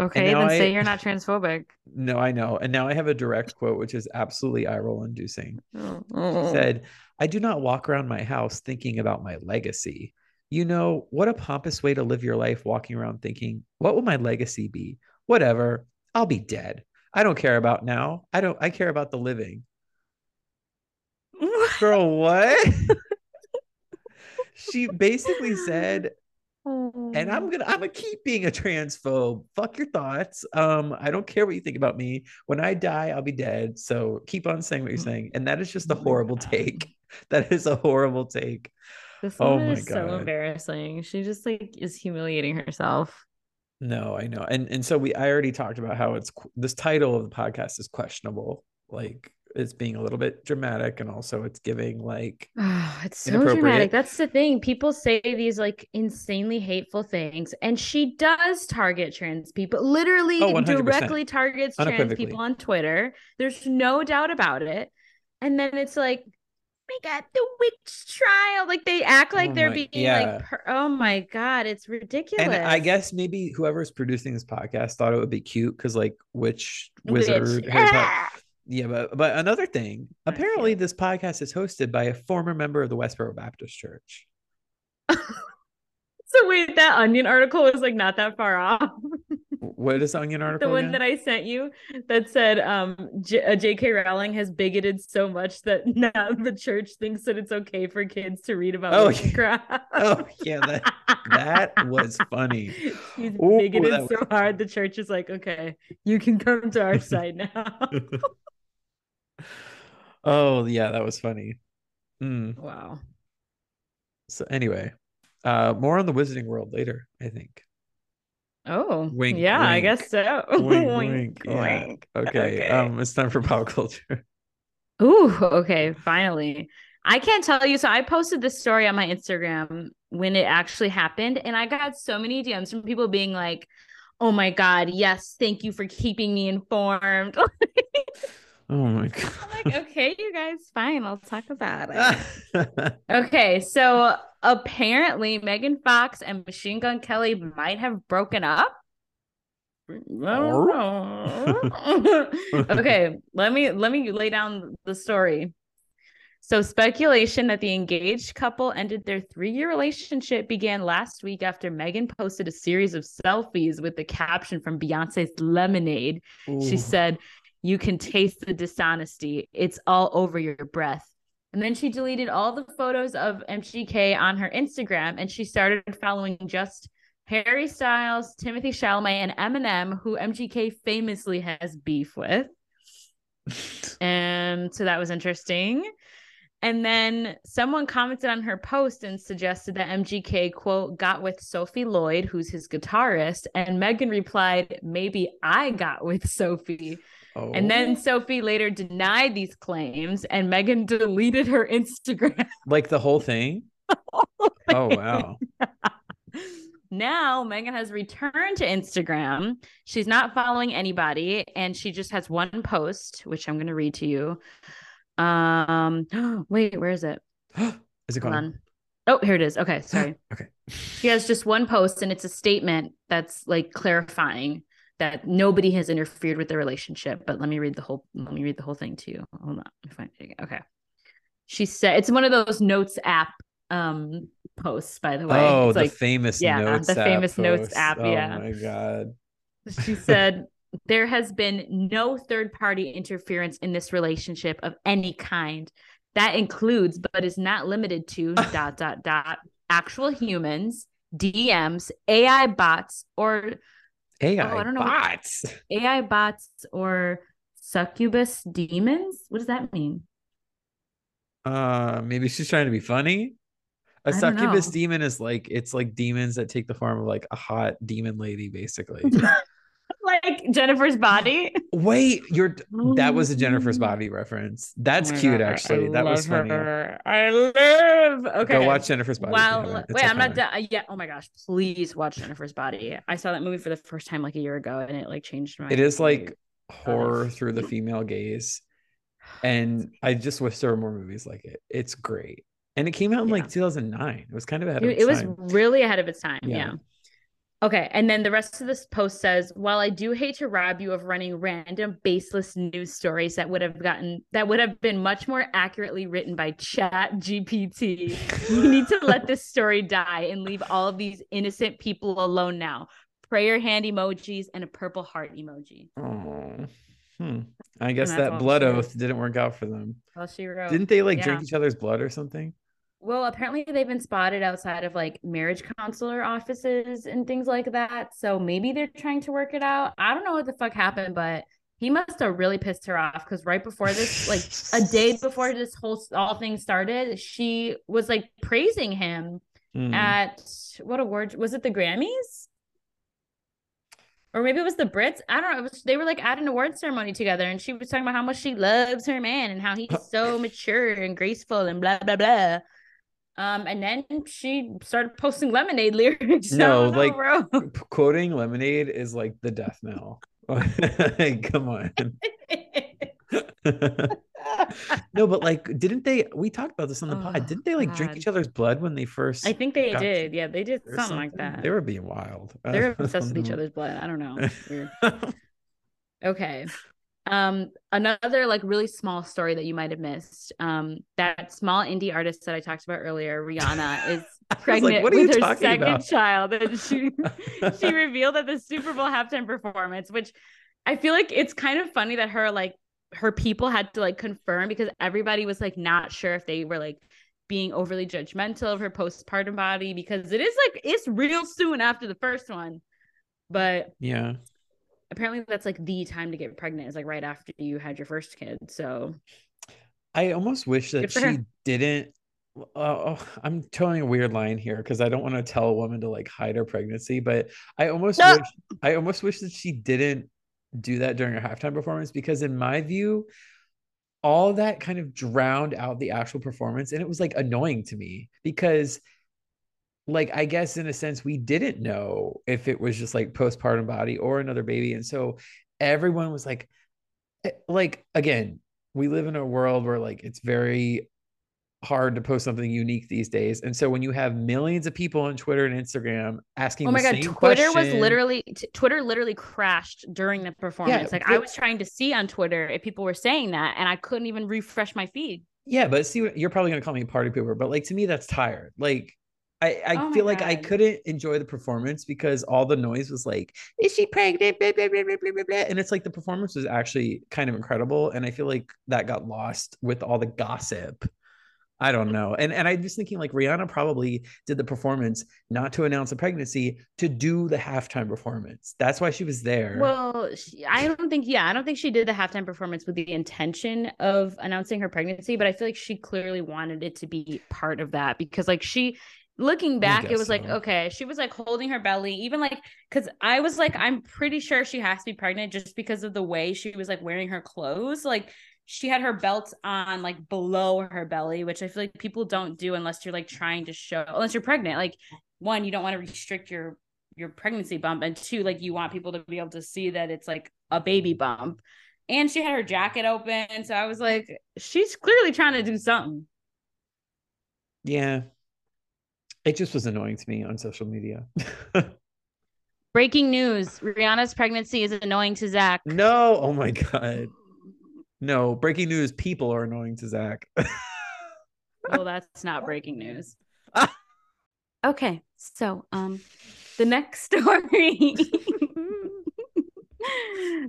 Okay, then say you're not transphobic. No, I know. And now I have a direct quote, which is absolutely eye-roll inducing. She said, "I do not walk around my house thinking about my legacy. You know, what a pompous way to live your life, walking around thinking, what will my legacy be? Whatever, I'll be dead. I don't care about now. I care about the living." Girl, what? she basically said, and I'm gonna keep being a transphobe. Fuck your thoughts. I don't care what you think about me. When I die, I'll be dead. So keep on saying what you're saying. And that is just a horrible take. That is a horrible take. This woman is so embarrassing. She just like is humiliating herself. No, I know. And so I already talked about how it's this title of the podcast is questionable. Like it's being a little bit dramatic, and also it's giving like, oh, it's so dramatic. That's the thing. People say these like insanely hateful things, and she does target trans people, literally directly targets trans people on Twitter. There's no doubt about it. And then it's like, we got the witch trial. Like they act like they're being like, oh my God, it's ridiculous. And I guess maybe whoever's producing this podcast thought it would be cute because like witch wizard. Yeah, but another thing, apparently this podcast is hosted by a former member of the Westboro Baptist Church. So wait, that Onion article was like not that far off. What is the Onion article? The one that I sent you that said J.K. Rowling has bigoted so much that now the church thinks that it's okay for kids to read about witchcraft. Oh yeah, that was funny. She's bigoted so hard the church is like, okay, you can come to our side now. Oh yeah, that was funny. Wow. So anyway, more on the Wizarding World later, I think. Oh, wink, yeah, wink. I guess so. Wink, wink, wink. Yeah. Okay. It's time for pop culture. Ooh, okay, finally. I can't tell you. So I posted this story on my Instagram when it actually happened, and I got so many DMs from people being like, oh my God, yes, thank you for keeping me informed. Oh my God. I'm like, okay, you guys, fine, I'll talk about it. Okay, so apparently Megan Fox and Machine Gun Kelly might have broken up. Okay, let me lay down the story. So speculation that the engaged couple ended their 3-year relationship began last week after Megan posted a series of selfies with the caption from Beyonce's Lemonade. Ooh. She said, "You can taste the dishonesty. It's all over your breath." And then she deleted all the photos of MGK on her Instagram, and she started following just Harry Styles, Timothée Chalamet, and Eminem, who MGK famously has beef with. And so that was interesting. And then someone commented on her post and suggested that MGK, quote, got with Sophie Lloyd, who's his guitarist. And Megan replied, "Maybe I got with Sophie." Oh. And then Sophie later denied these claims, and Megan deleted her Instagram. Like the whole thing? The whole thing. Oh, wow. Now Megan has returned to Instagram. She's not following anybody, and she just has one post, which I'm going to read to you. Wait, where is it? Is it gone? Oh, here it is. Okay, sorry. Okay. She has just one post, and it's a statement that's like clarifying that nobody has interfered with the relationship, but let me read the whole thing to you. Hold on, let me find it again. Okay. She said, it's one of those Notes app posts, by the way. Oh, it's the famous Notes app. Yeah, the famous Notes app. Oh my God. She said, "There has been no third-party interference in this relationship of any kind. That includes, but is not limited to, ... actual humans, DMs, AI bots, or AI bots or succubus demons." What does that mean? Maybe she's trying to be funny. A succubus demon is like, it's like demons that take the form of like a hot demon lady, basically. Like Jennifer's Body. Wait, that was a Jennifer's Body reference. That's cute, actually. That was funny. I live. Okay, go watch Jennifer's Body. Well, wait, I'm not done. Yeah. Oh my gosh, please watch Jennifer's Body. I saw that movie for the first time like a year ago, and it like changed my. It is like horror through the female gaze, and I just wish there were more movies like it. It's great, and it came out in like 2009. It was kind of ahead of its time. It was really ahead of its time. Yeah. Okay, and then the rest of this post says, "While I do hate to rob you of running random baseless news stories that would have been much more accurately written by ChatGPT, you need to let this story die and leave all of these innocent people alone now. Prayer hand emojis and a purple heart emoji." Oh, I guess that blood oath didn't work out for them. Well, she wrote, didn't they like drink each other's blood or something? Well, apparently they've been spotted outside of like marriage counselor offices and things like that. So maybe they're trying to work it out. I don't know what the fuck happened, but he must have really pissed her off, because right before this, like a day before this whole all thing started, she was like praising him at what award? Was it the Grammys? Or maybe it was the Brits. I don't know. They were like at an award ceremony together, and she was talking about how much she loves her man and how he's so mature and graceful and blah, blah, blah. And then she started posting Lemonade lyrics. No, like quoting Lemonade is like the death knell. Like, come on. No, but like, didn't they? We talked about this on the pod. Didn't they like drink each other's blood when they first? I think they did. Yeah, they did something like that. They were being wild. They were obsessed with each other's blood. I don't know. Okay. Another like really small story that you might have missed. That small indie artist that I talked about earlier, Rihanna, is pregnant like, with her second child, and she revealed at the Super Bowl halftime performance, which I feel like it's kind of funny that her people had to like confirm, because everybody was like not sure if they were like being overly judgmental of her postpartum body, because it is like it's real soon after the first one. But yeah, apparently that's like the time to get pregnant is like right after you had your first kid. So I almost wish that she didn't. I'm telling a weird line here because I don't want to tell a woman to like hide her pregnancy, but I almost wish that she didn't do that during her halftime performance, because in my view, all that kind of drowned out the actual performance. And it was like annoying to me because like, I guess in a sense, we didn't know if it was just like postpartum body or another baby. And so everyone was like, again, we live in a world where like, it's very hard to post something unique these days. And so when you have millions of people on Twitter and Instagram asking, oh my God, Twitter was literally crashed during the performance. Yeah, like I was trying to see on Twitter if people were saying that, and I couldn't even refresh my feed. Yeah. But see, you're probably going to call me a party pooper, but like, to me, that's tired. Like, I feel like I couldn't enjoy the performance because all the noise was like, is she pregnant? Blah, blah, blah, blah, blah, blah. And it's like the performance was actually kind of incredible. And I feel like that got lost with all the gossip. I don't know. And I'm just thinking like Rihanna probably did the performance not to announce a pregnancy, to do the halftime performance. That's why she was there. Well, I don't think she did the halftime performance with the intention of announcing her pregnancy, but I feel like she clearly wanted it to be part of that because like she... Looking back, it was like, okay, she was like holding her belly, even like, because I was like, I'm pretty sure she has to be pregnant just because of the way she was like wearing her clothes. Like she had her belt on like below her belly, which I feel like people don't do unless you're like trying to show, unless you're pregnant. Like one, you don't want to restrict your pregnancy bump. And two, like you want people to be able to see that it's like a baby bump. And she had her jacket open. So I was like, she's clearly trying to do something. Yeah. It just was annoying to me on social media. Breaking news. Rihanna's pregnancy is annoying to Zach. No. Oh, my God. No. Breaking news. People are annoying to Zach. Well, that's not breaking news. Okay. So the next story.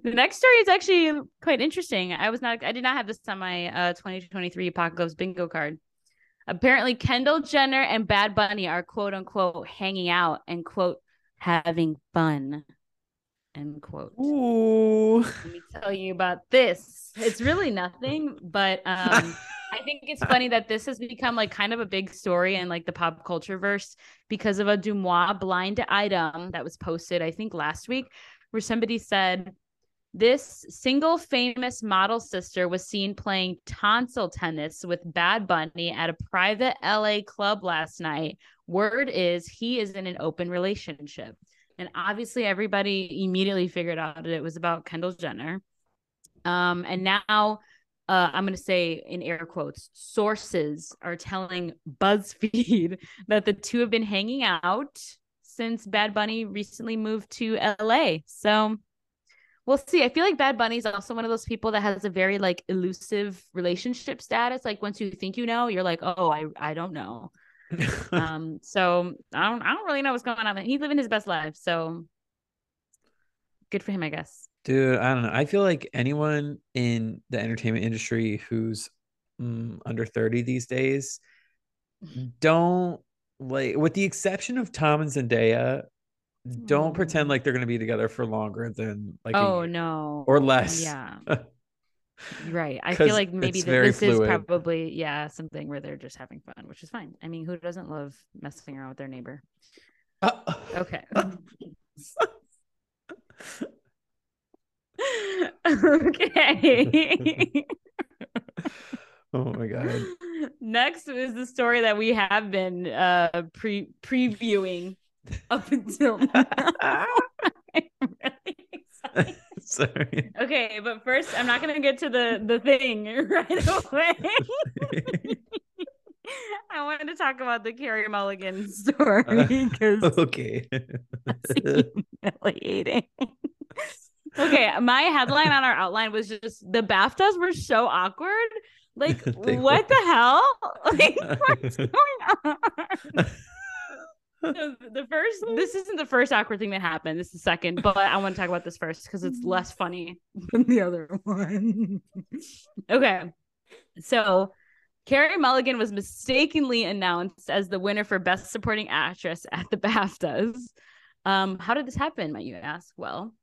The next story is actually quite interesting. I did not have this on my 2023 Apocalypse bingo card. Apparently, Kendall Jenner and Bad Bunny are quote unquote hanging out and quote having fun end quote. Ooh. Let me tell you about this. It's really nothing, but I think it's funny that this has become like kind of a big story in like the pop culture verse because of a Dumois blind item that was posted, I think, last week, where somebody said, this single famous model sister was seen playing tonsil tennis with Bad Bunny at a private LA club last night. Word is he is in an open relationship. And obviously everybody immediately figured out that it was about Kendall Jenner. And now I'm going to say in air quotes, sources are telling BuzzFeed that the two have been hanging out since Bad Bunny recently moved to LA. So we'll see. I feel like Bad Bunny is also one of those people that has a very like elusive relationship status. Like once you think you know, you're like, oh, I don't know. So I don't really know what's going on. He's living his best life. So good for him, I guess. Dude, I don't know. I feel like anyone in the entertainment industry who's under 30 these days don't, like, with the exception of Tom and Zendaya, don't pretend like they're going to be together for longer than like a year. No, or less. Yeah. Right. I feel like maybe this fluid. Is probably something where they're just having fun, which is fine. I mean, who doesn't love messing around with their neighbor? Okay. Okay. Oh my God. Next is the story that we have been previewing up until now. I'm really excited. Sorry. Okay, but first I'm not gonna get to the thing right away. I wanted to talk about the Carey Mulligan story because okay, that's humiliating. Okay, my headline on our outline was just the BAFTAs were so awkward. Like, what the hell? Like, what's going on? This isn't the first awkward thing that happened. This is the second, but I want to talk about this first because it's less funny than the other one. Okay. So Carey Mulligan was mistakenly announced as the winner for Best Supporting Actress at the BAFTAs. How did this happen, might you ask? Well,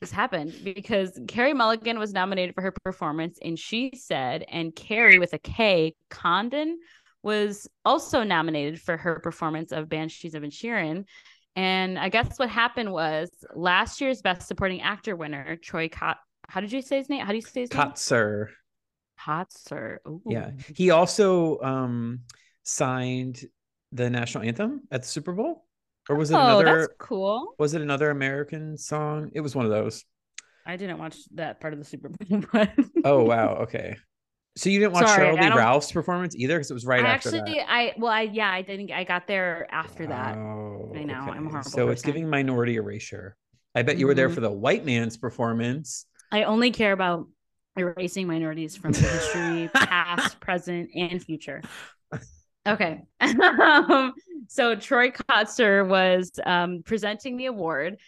this happened because Carey Mulligan was nominated for her performance in She Said, and Kerry with a K, Condon, was also nominated for her performance of Banshees of Inisherin. And I guess what happened was last year's Best Supporting Actor winner, Troy Kotzer. How did you say his name? How do you say his name? Kotzer. Kotzer. Ooh. Yeah. He also signed the national anthem at the Super Bowl. Or was it another? That's cool. Was it another American song? It was one of those. I didn't watch that part of the Super Bowl. But... Oh, wow. Okay. So you didn't watch Cheryl Lee Ralph's performance either? Because it was right after that. Actually, I didn't. I got there after that. Oh, I know. Okay. I'm a horrible person. It's giving minority erasure. I bet you were there for the white man's performance. I only care about erasing minorities from history, past, present, and future. Okay. So Troy Kotzer was presenting the award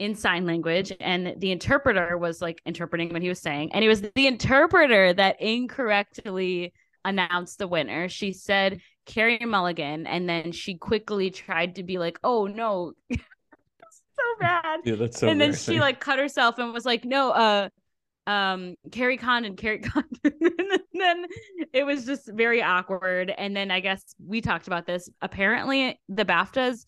in sign language, and the interpreter was like interpreting what he was saying. And it was the interpreter that incorrectly announced the winner. She said Carey Mulligan, and then she quickly tried to be like, oh no, that's so bad. Yeah, that's so and then she like cut herself and was like, no, Kerry Condon. And then it was just very awkward. And then I guess we talked about this. Apparently the BAFTAs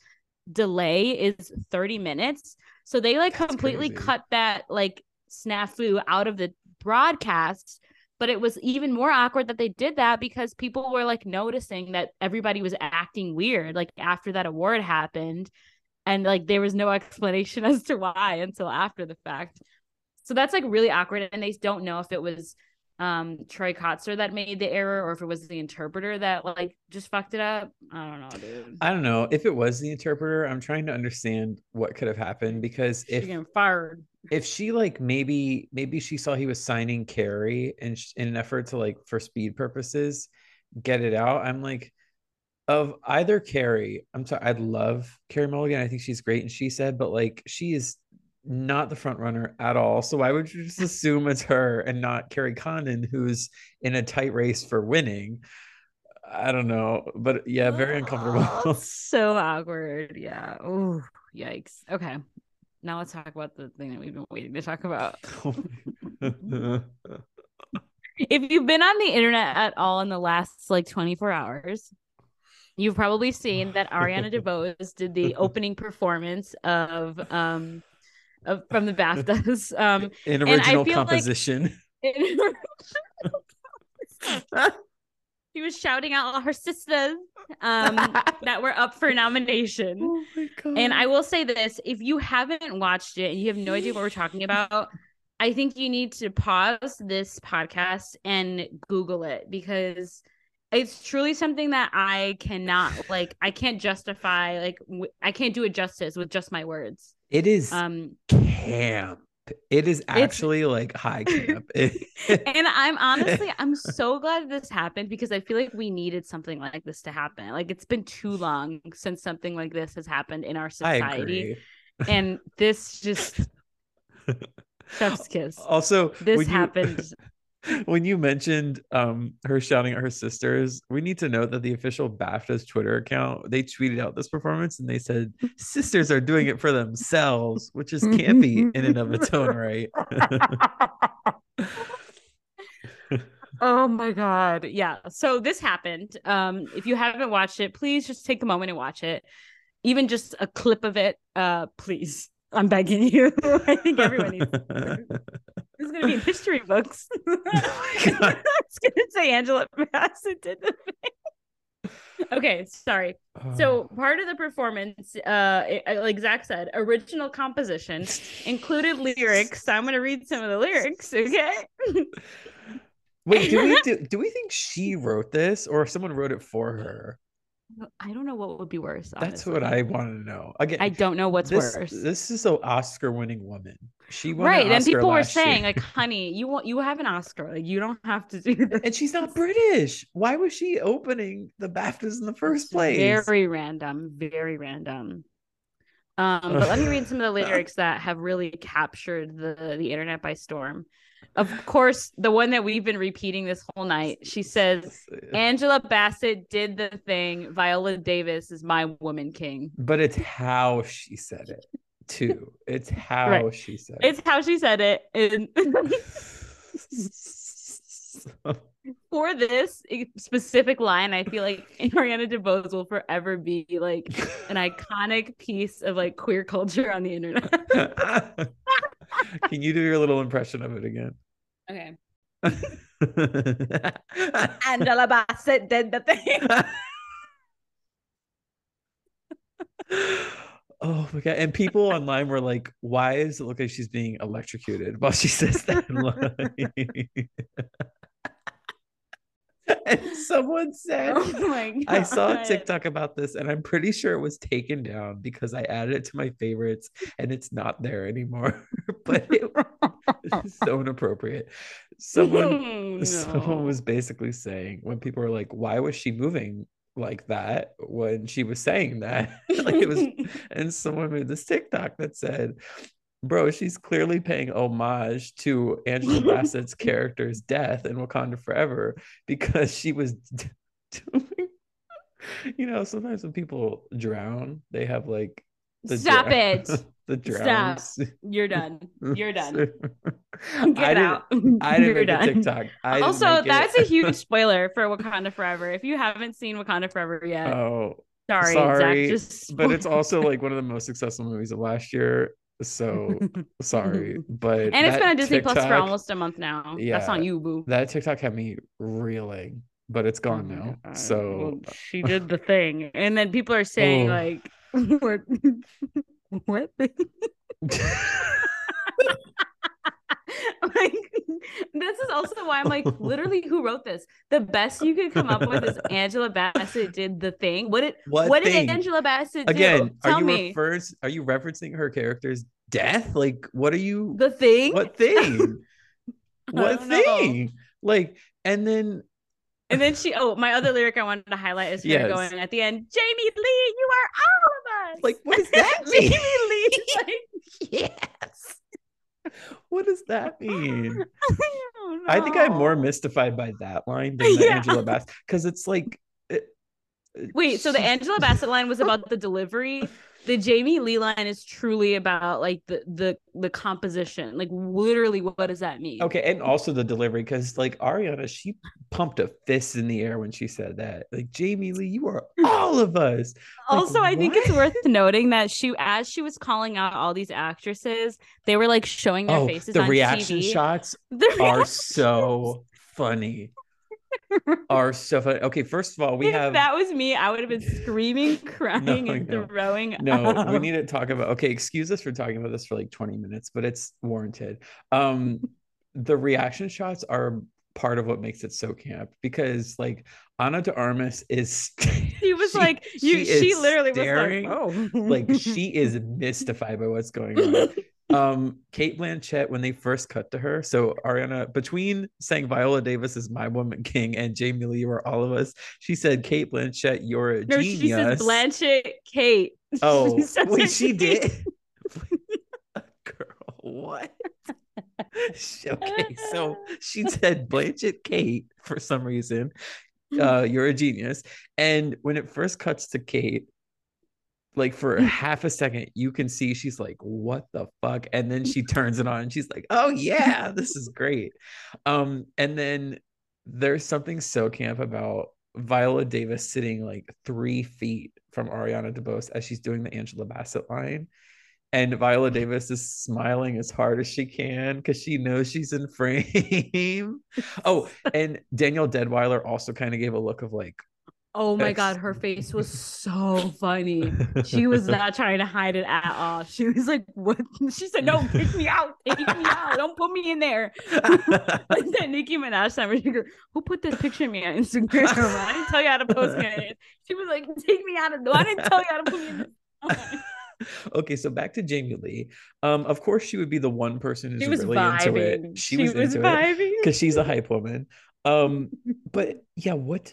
delay is 30 minutes. So they like That's completely crazy. Cut that like snafu out of the broadcast. But it was even more awkward that they did that because people were like noticing that everybody was acting weird. Like after that award happened, and like there was no explanation as to why until after the fact. So that's like really awkward. And they don't know if it was Troy Kotzer that made the error or if it was the interpreter that like just fucked it up. I don't know, dude. I don't know. If it was the interpreter, I'm trying to understand what could have happened because if she's getting fired. If she like maybe she saw he was signing Carrie and in an effort to like for speed purposes, get it out. I'm like of either Carrie. I'm sorry. I'd love Carey Mulligan. I think she's great. And She Said, but like she is not the front runner at all. So why would you just assume it's her and not Kerry Condon, who's in a tight race for winning? I don't know, but yeah, very uncomfortable. So awkward. Yeah. Oh, yikes. Okay. Now let's talk about the thing that we've been waiting to talk about. If you've been on the internet at all in the last like 24 hours, you've probably seen that Ariana DeBose did the opening performance from the BAFTAs in original composition. Like she was shouting out all her sisters that were up for nomination. Oh my God. And I will say this, if you haven't watched it and you have no idea what we're talking about, I think you need to pause this podcast and Google it because it's truly something that I cannot I can't do it justice with just my words. It is camp. It is actually like high camp. And I'm so glad this happened because I feel like we needed something like this to happen. Like it's been too long since something like this has happened in our society. And this just chef's kiss. Also, this happened. When you mentioned her shouting at her sisters, we need to know that the official BAFTA's Twitter account, they tweeted out this performance and they said, sisters are doing it for themselves, which is campy in and of its own right. Oh my God. Yeah. So this happened. If you haven't watched it, please just take a moment and watch it. Even just a clip of it, please. I'm begging you. I think everyone needs to. It's going to be in history books. Oh my God. It's going to say Angela Bassett did the thing. Okay, sorry. So part of the performance, like Zach said, original composition included lyrics. So I'm going to read some of the lyrics, okay? Wait, do we think she wrote this or someone wrote it for her? I don't know what would be worse. Honestly. That's what I want to know. Again, I don't know what's worse. This is an Oscar-winning woman. She won right, an Oscar and people were saying, year. Like, honey, you have an Oscar. Like, you don't have to do this. And she's not British. Why was she opening the BAFTAs in the first place? Very random. Very random. But let me read some of the lyrics that have really captured the internet by storm. Of course, the one that we've been repeating this whole night. She says, Angela Bassett did the thing. Viola Davis is my woman king. But it's how she said it, too. It's how right. she said it. It's how she said it. And for this specific line, I feel like Ariana DeBose will forever be like an iconic piece of like queer culture on the internet. Can you do your little impression of it again? Okay. Angela Bassett did the thing. Oh my God. And people online were like, why does it look like she's being electrocuted while she says that line? And someone said, oh my God. I saw a TikTok about this and I'm pretty sure it was taken down because I added it to my favorites and it's not there anymore. But it's so inappropriate. Someone was basically saying, when people were like, why was she moving like that when she was saying that? Like it was, and someone made this TikTok that said, bro, she's clearly paying homage to Angela Bassett's character's death in Wakanda Forever because she was doing, you know, sometimes when people drown, they have like the stop it. The drown. Stop. You're done. You're done. Get out. I didn't make a TikTok. Also, that's a huge spoiler for Wakanda Forever. If you haven't seen Wakanda Forever yet, oh, sorry, Zach, just but it's also like one of the most successful movies of last year. So sorry, but and it's been on Disney TikTok, Plus for almost a month now. Yeah, that's on you, boo. That TikTok had me reeling, but it's gone now. So well, she did the thing, and then people are saying like, "What?" Like, this is also why I'm like, literally, who wrote this? The best you could come up with is Angela Bassett did the thing. What did Angela Bassett again? Do? Tell me. Are you referencing her character's death? Like, what are you? The thing. What thing? What thing? Know. Like, and then she. Oh, my other lyric I wanted to highlight is her going at the end. Jamie Lee, you are all of us. Like, what does that mean? Jamie Lee. Like, yes. What does that mean? I think I'm more mystified by that line than the Angela Bassett, because it's like wait, so the Angela Bassett line was about the delivery. The Jamie Lee line is truly about like the composition. Like literally, what does that mean? Okay, and also the delivery, because like Ariana, she pumped a fist in the air when she said that. Like Jamie Lee, you are all of us. Like, also, I think it's worth noting that she, as she was calling out all these actreases, they were like showing their faces. The on reaction TV. Shots the reaction are so funny. Are so funny. Okay, first of all, we if that was me, I would have been screaming, crying, and throwing up. We need to talk about excuse us for talking about this for like 20 minutes, but it's warranted. The reaction shots are part of what makes it so camp, because like Ana de Armas is she literally staring, was like, oh. Like she is mystified by what's going on. Kate Blanchett, when they first cut to her, so Ariana, between saying Viola Davis is my woman king and Jamie Lee were all of us, she said Kate Blanchett, you're a genius. She says Blanchett Kate. Oh, wait, she did? Girl, what? Okay, so she said, Blanchett Kate, for some reason, you're a genius. And when it first cuts to Kate, like for half a second, you can see she's like, what the fuck? And then she turns it on and she's like, oh yeah, this is great. And then there's something so camp about Viola Davis sitting like 3 feet from Ariana DeBose as she's doing the Angela Bassett line. And Viola Davis is smiling as hard as she can because she knows she's in frame. Oh, and Danielle Deadwyler also kind of gave a look of like, oh my God, her face was so funny. She was not trying to hide it at all. She was like, what? She said, no, pick me out. Take me out. Don't put me in there. Like that Nicki Minaj time where she goes, who put this picture of me on Instagram? I didn't tell you how to post it. She was like, take me out of no, I didn't tell you how to put me in this. Okay, so back to Jamie Lee. Of course she would be the one person who's really vibing. Into it. She was into vibing because she's a hype woman. But yeah, what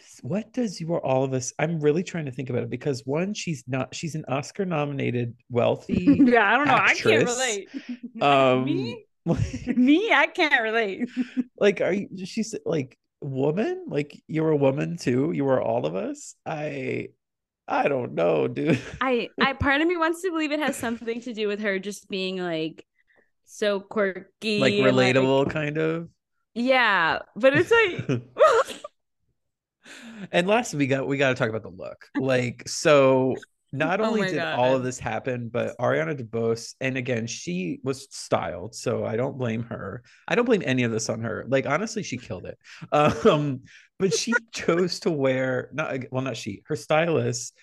does you are all of us? I'm really trying to think about it because one, she's an Oscar nominated wealthy. Yeah, I don't know. Actress. I can't relate. Me, I can't relate. Like, she's like woman? Like you're a woman too. You are all of us. I don't know, dude. I part of me wants to believe it has something to do with her just being like so quirky, like relatable, like, kind of. Yeah, but it's like. And last we got to talk about the look. Like, so not only did all of this happen, but Ariana DeBose, and again, she was styled, so I don't blame her. I don't blame any of this on her. Like, honestly, she killed it. But she chose to wear her stylist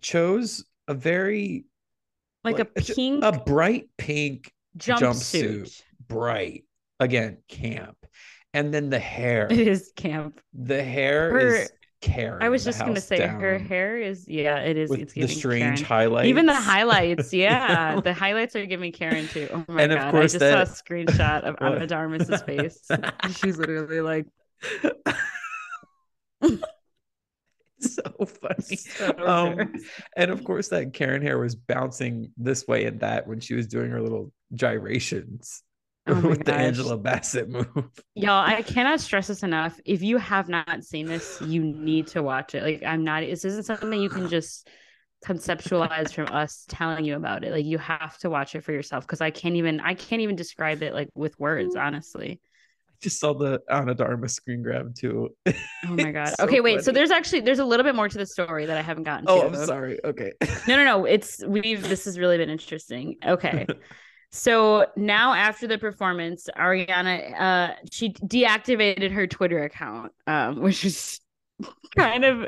chose a very a bright pink jumpsuit. Bright. Again, camp. And then the hair. It is camp. The hair is Karen. I was just going to say her hair is, yeah, it is. It's giving the strange Karen. Highlights. Even the highlights. Yeah. The highlights are giving Karen too. Oh my God. Of course I just saw a screenshot of Ana de Armas's face. She's literally like. So funny. So and of course that Karen hair was bouncing this way and that when she was doing her little gyrations. Oh with the Angela Bassett move. Y'all, I cannot stress this enough. If you have not seen this, you need to watch it. Like, this isn't something you can just conceptualize from us telling you about it. Like, you have to watch it for yourself because I can't even describe it like with words, honestly. I just saw the Ana de Armas screen grab too. Oh my God. So okay, wait. Funny. So there's a little bit more to the story that I haven't gotten to. Oh, I'm sorry. Okay. No. This has really been interesting. Okay. So now after the performance, Ariana, she deactivated her Twitter account, which is kind of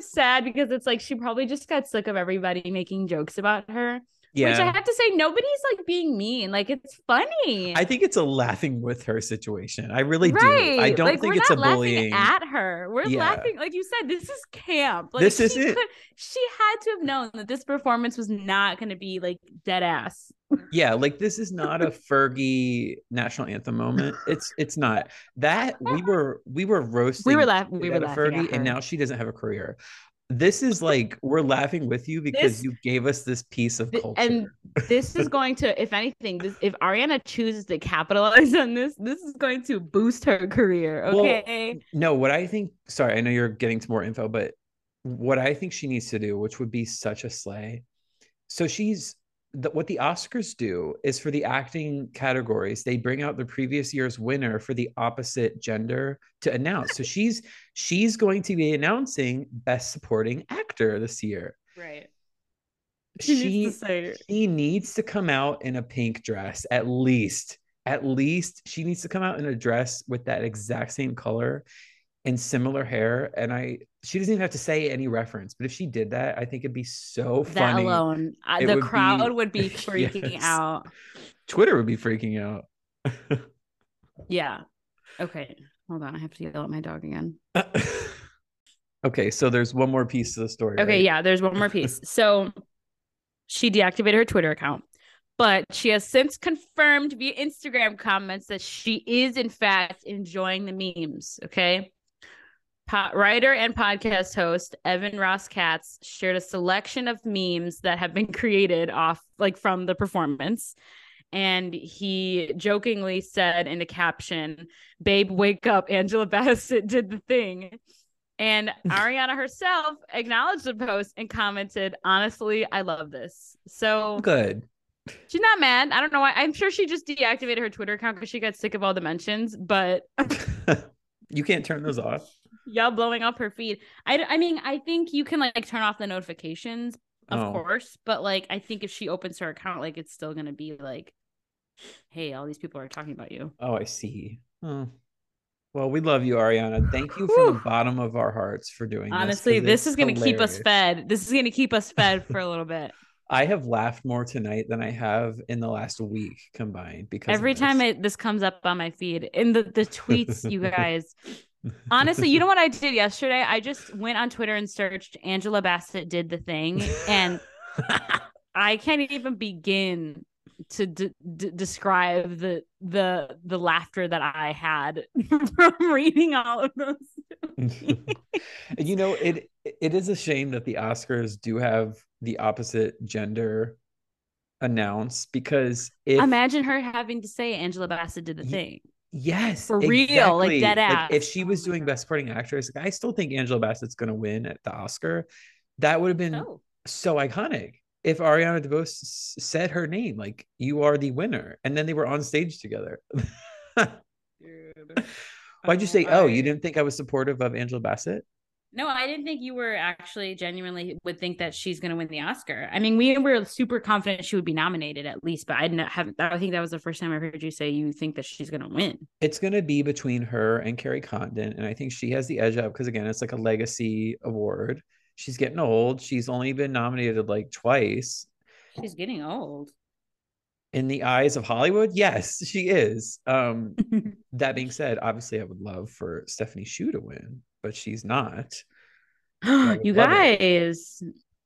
sad because it's like she probably just got sick of everybody making jokes about her. Yeah. Which I have to say, nobody's like being mean. Like, it's funny. I think it's a laughing with her situation. I really do. I don't think it's a bullying. We're not laughing at her. We're laughing. Like you said, this is camp. Like, this is it. She had to have known that this performance was not going to be like dead ass. Yeah, like this is not a Fergie national anthem moment. It's not that we were roasting. We were laughing Fergie, at her. And now she doesn't have a career. This is like we're laughing with you because you gave us this piece of culture. And this is going to, if anything, if Ariana chooses to capitalize on this, this is going to boost her career. Okay. Well, no, what I think. Sorry, I know you're getting to more info, but what I think she needs to do, which would be such a slay. So what the Oscars do is for the acting categories, they bring out the previous year's winner for the opposite gender to announce. So she's going to be announcing Best Supporting Actor this year. Right. She needs to come out in a pink dress, at least she needs to come out in a dress with that exact same color and similar hair. And she doesn't even have to say any reference, but if she did that, I think it'd be so funny. That alone, the crowd would be freaking out. Twitter would be freaking out. Yeah. Okay. Hold on. I have to yell at my dog again. Okay. So there's one more piece to the story. Okay. Right? Yeah. There's one more piece. So she deactivated her Twitter account, but she has since confirmed via Instagram comments that she is in fact enjoying the memes. Okay. Writer and podcast host Evan Ross Katz shared a selection of memes that have been created off like from the performance, And he jokingly said in a caption, "Babe, wake up. Angela Bassett did the thing." And Ariana herself acknowledged the post and commented, "Honestly, I love this." So good. She's not mad. I don't know why. I'm sure she just deactivated her Twitter account because she got sick of all the mentions, but you can't turn those off. Y'all blowing up her feed. I mean, I think you can like turn off the notifications, of course, but like I think if she opens her account, like it's still gonna be like, "Hey, all these people are talking about you." Oh, I see. Oh. Well, we love you, Ariana. Thank you from the bottom of our hearts for doing this. Honestly, this is going to keep us fed. This is going to keep us fed for a little bit. I have laughed more tonight than I have in the last week combined. Because every time this comes up on my feed, in the tweets, you guys. Honestly, you know what I did yesterday? I just went on Twitter and searched Angela Bassett did the thing. And I can't even begin to describe the laughter that I had from reading all of those. You know, it is a shame that the Oscars do have the opposite gender announced, because imagine her having to say Angela Bassett did the thing. Yes, for real, exactly. Like dead ass. Like if she was doing Best Supporting Actress, I still think Angela Bassett's gonna win at the Oscar. That would have been so iconic. If Ariana DeBose said her name, like, "You are the winner," and then they were on stage together. Dude. Why'd you say, you didn't think I was supportive of Angela Bassett? No, I didn't think you were actually genuinely would think that she's going to win the Oscar. I mean, we were super confident she would be nominated at least, but I think that was the first time I heard you say you think that she's going to win. It's going to be between her and Kerry Condon, and I think she has the edge up because, again, it's like a legacy award. She's getting old. She's only been nominated like twice. She's getting old. In the eyes of Hollywood, yes, she is. That being said, obviously I would love for Stephanie Hsu to win, but she's not. You guys,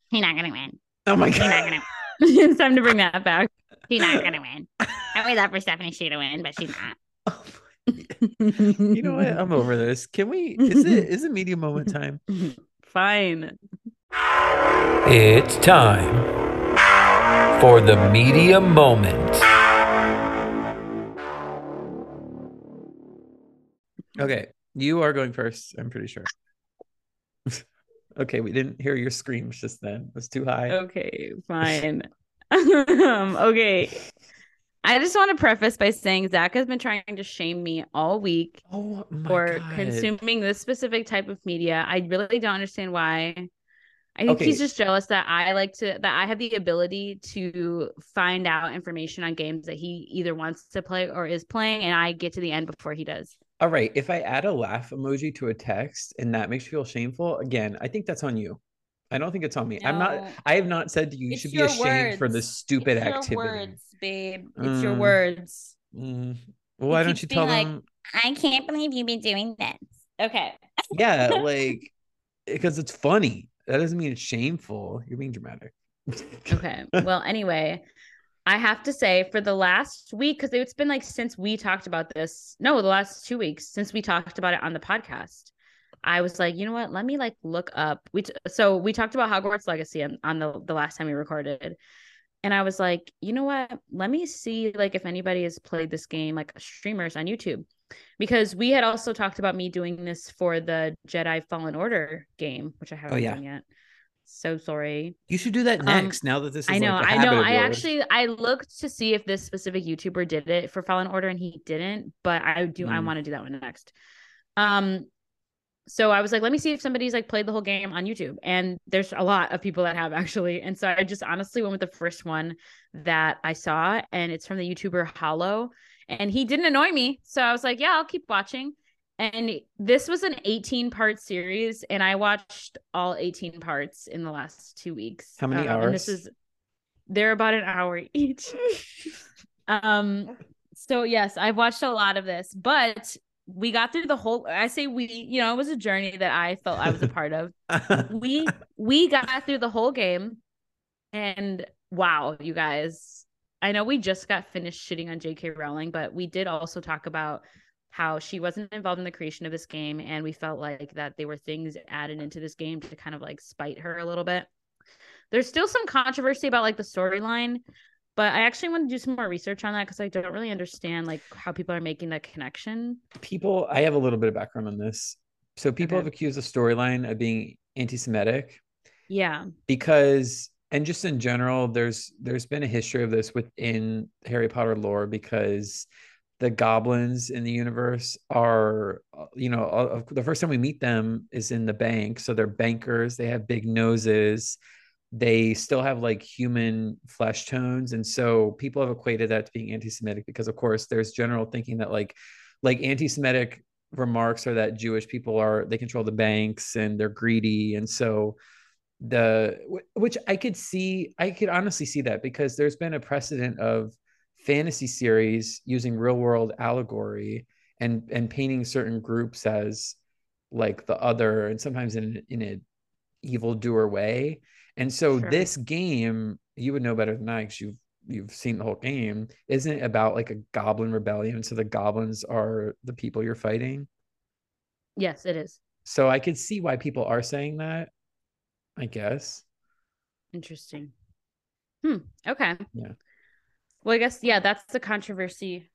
he's not gonna win. Oh my god. He's not gonna win. It's time to bring that back. He's not gonna win. I would love for Stephanie Hsu to win, but she's not. Oh my god. You know what? I'm over this. Can we is it media moment time? Fine. It's time for the media moment. Okay, you are going first, I'm pretty sure. Okay, we didn't hear your screams just then. It was too high. Okay, fine. Okay. I just want to preface by saying Zach has been trying to shame me all week for consuming this specific type of media. I really don't understand why. I think he's just jealous that I have the ability to find out information on games that he either wants to play or is playing, and I get to the end before he does. All right. If I add a laugh emoji to a text and that makes you feel shameful, again, I think that's on you. I don't think it's on me. No. I have not said to you should be ashamed for this stupid activity. It's your words, babe. It's your words. Well, why don't you tell them? I can't believe you've been doing this. Okay. Yeah, like, because it's funny. That doesn't mean it's shameful. You're being dramatic. Okay. Well, anyway, I have to say for the last week, because it's been like since we talked about this. No, the last 2 weeks since we talked about it on the podcast. I was like, you know what? Let me like look up. So we talked about Hogwarts Legacy on the last time we recorded. And I was like, you know what? Let me see like if anybody has played this game, like streamers on YouTube. Because we had also talked about me doing this for the Jedi Fallen Order game, which I haven't done yet. So sorry. You should do that next now that this is I know. I looked to see if this specific YouTuber did it for Fallen Order and he didn't, but I want to do that one next. So I was like, let me see if somebody's like played the whole game on YouTube. And there's a lot of people that have actually. And so I just honestly went with the first one that I saw. And it's from the YouTuber Hollow. And he didn't annoy me. So I was like, yeah, I'll keep watching. And this was an 18-part series. And I watched all 18 parts in the last 2 weeks. How many hours? And they're about an hour each. So yes, I've watched a lot of this, but we got through the whole, it was a journey that I felt I was a part of. We got through the whole game and wow, you guys, I know we just got finished shitting on J.K. Rowling, but we did also talk about how she wasn't involved in the creation of this game. And we felt like that there were things added into this game to kind of like spite her a little bit. There's still some controversy about like the storyline, But I actually want to do some more research on that because I don't really understand like how people are making that connection. People, I have a little bit of background on this. So people have accused the storyline of being anti-Semitic. Yeah. Because, and just in general, there's been a history of this within Harry Potter lore because the goblins in the universe are, you know, the first time we meet them is in the bank. So they're bankers. They have big noses. They still have like human flesh tones. And so people have equated that to being anti-Semitic because of course there's general thinking that like anti-Semitic remarks are that Jewish people are, they control the banks and they're greedy. And so which I could honestly see that because there's been a precedent of fantasy series using real world allegory and painting certain groups as like the other and sometimes in an evildoer way. And so this game, you would know better than I because you've seen the whole game, isn't about like a goblin rebellion. So the goblins are the people you're fighting. Yes, it is. So I could see why people are saying that, I guess. Interesting. Okay. Yeah. Well, I guess, yeah, that's the controversy.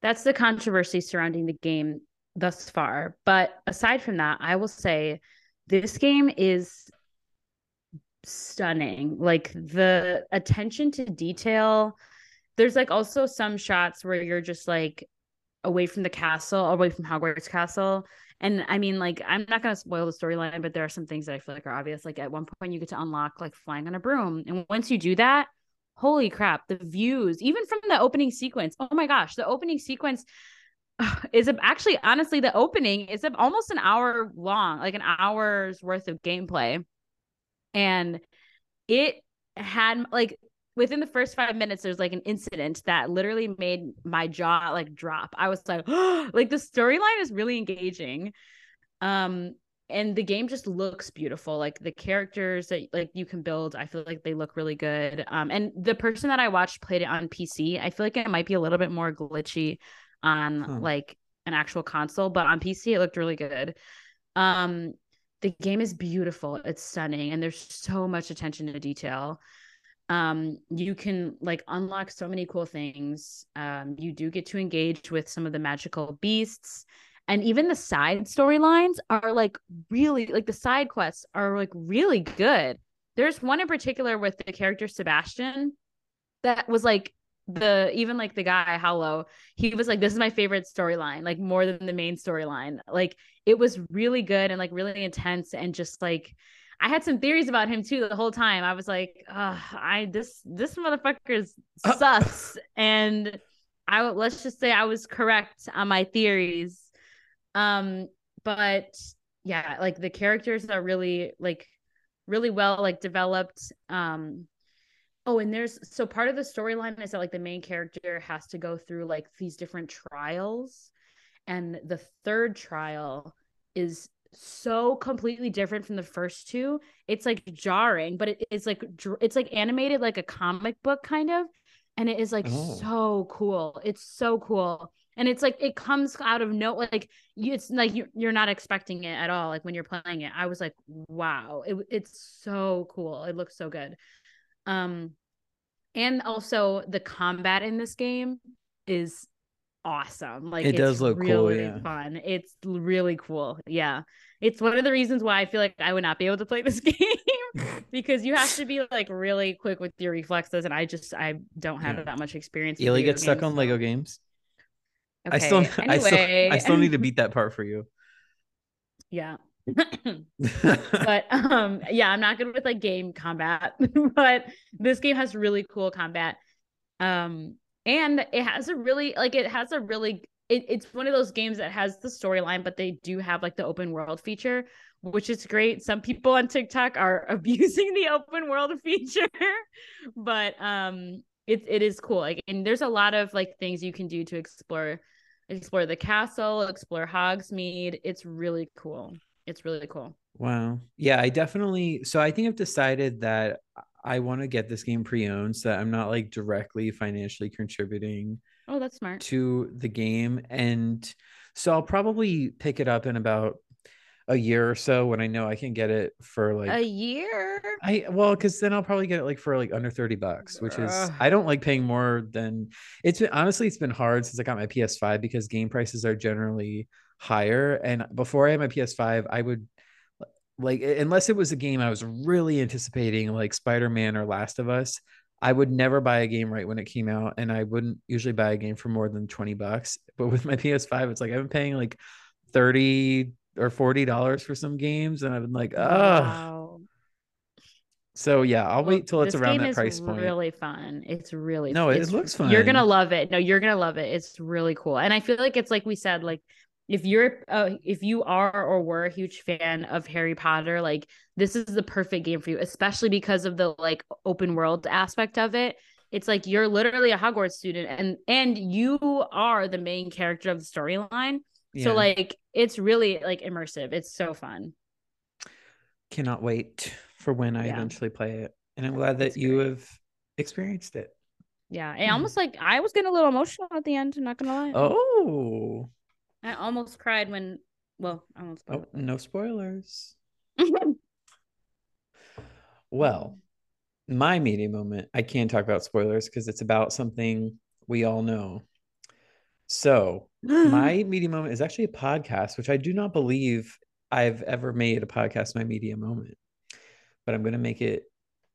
That's the controversy surrounding the game thus far. But aside from that, I will say this game is stunning. Like the attention to detail. There's like also some shots where you're just like away from the castle, away from Hogwarts Castle. And I mean, like, I'm not going to spoil the storyline, but there are some things that I feel like are obvious. Like at one point you get to unlock like flying on a broom. And once you do that, holy crap, the views, even from the opening sequence. Oh my gosh, the opening sequence is actually, honestly, the opening is almost an hour long, like an hour's worth of gameplay. And it had like within the first 5 minutes, there's like an incident that literally made my jaw like drop. I was like, oh, like the storyline is really engaging. And the game just looks beautiful. Like the characters that like you can build, I feel like they look really good. And the person that I watched played it on PC. I feel like it might be a little bit more glitchy on like an actual console, but on PC it looked really good. The game is beautiful, it's stunning, and there's so much attention to detail. You can like unlock so many cool things. You do get to engage with some of the magical beasts, and even the side storylines are like really, like the side quests are like really good. There's one in particular with the character Sebastian that was like, even like the guy Hollow, he was like, this is my favorite storyline, like more than the main storyline. Like it was really good and like really intense, and just like I had some theories about him too the whole time. I was like, this motherfucker's sus, and let's just say I was correct on my theories. But yeah, like the characters are really like really well like developed. Oh, and so part of the storyline is that like the main character has to go through like these different trials, and the third trial is so completely different from the first two. It's like jarring, but it's like animated like a comic book kind of, and it is like so cool. It's so cool, and it's like it comes out of nowhere. Like it's like you're not expecting it at all. Like when you're playing it, I was like, wow, it's so cool. It looks so good. And also the combat in this game is awesome. Like it does look really cool, yeah. Fun. It's really cool. Yeah. It's one of the reasons why I feel like I would not be able to play this game because you have to be like really quick with your reflexes. And I don't have that much experience. Ely gets stuck on Lego games. Okay. I still need to beat that part for you. Yeah. But yeah, I'm not good with like game combat, but this game has really cool combat. And it has a really like it's one of those games that has the storyline, but they do have like the open world feature, which is great. Some people on TikTok are abusing the open world feature, but it is cool. Like, and there's a lot of like things you can do to explore the castle, explore Hogsmeade. It's really cool. It's really cool. Wow. Yeah, I think I've decided that I want to get this game pre-owned so that I'm not like directly financially contributing. Oh, that's smart. To the game. And so I'll probably pick it up in about, a year or so when I know I can get it for like a year. Well, because then I'll probably get it like for like under $30, which is, I don't like paying more than it's been. Honestly, it's been hard since I got my PS5 because game prices are generally higher. And before I had my PS5, I would like, unless it was a game I was really anticipating, like Spider-Man or Last of Us, I would never buy a game right when it came out. And I wouldn't usually buy a game for more than $20. But with my PS5, it's like I've been paying like $30 or $40 for some games. And I've been like, wow. So yeah, I'll wait till it's around that price point. It's really fun. It's really fun. No, it looks fun. You're going to love it. No, you're going to love it. It's really cool. And I feel like it's like we said, like, if you are or were a huge fan of Harry Potter, like this is the perfect game for you, especially because of the like open world aspect of it. It's like you're literally a Hogwarts student and you are the main character of the storyline. Yeah. So like it's really like immersive. It's so fun. Cannot wait for when I eventually play it. And I'm glad that you have experienced it. Yeah. It almost like I was getting a little emotional at the end. I'm not going to lie. Oh. I almost cried when, well, I almost cried. Oh, no spoilers. Well, my media moment, I can't talk about spoilers because it's about something we all know. So my media moment is actually a podcast, which I do not believe I've ever made a podcast my media moment. But I'm going to make it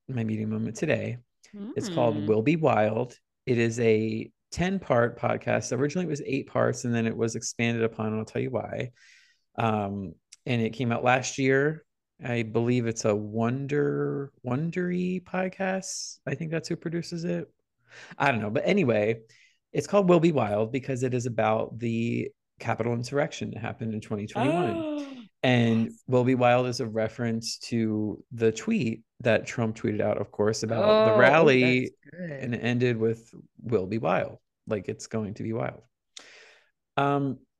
my media moment today. It's called Will Be Wild. It is a 10-part podcast. Originally it was 8 parts and then it was expanded upon, and I'll tell you why. And it came out last year. I believe it's a Wondery podcast. I think that's who produces it. I don't know. But anyway, it's called Will Be Wild because it is about the Capitol insurrection that happened in 2021. And Will Be Wild is a reference to the tweet that Trump tweeted out, of course, about the rally, and it ended with Will Be Wild. Like it's going to be wild. And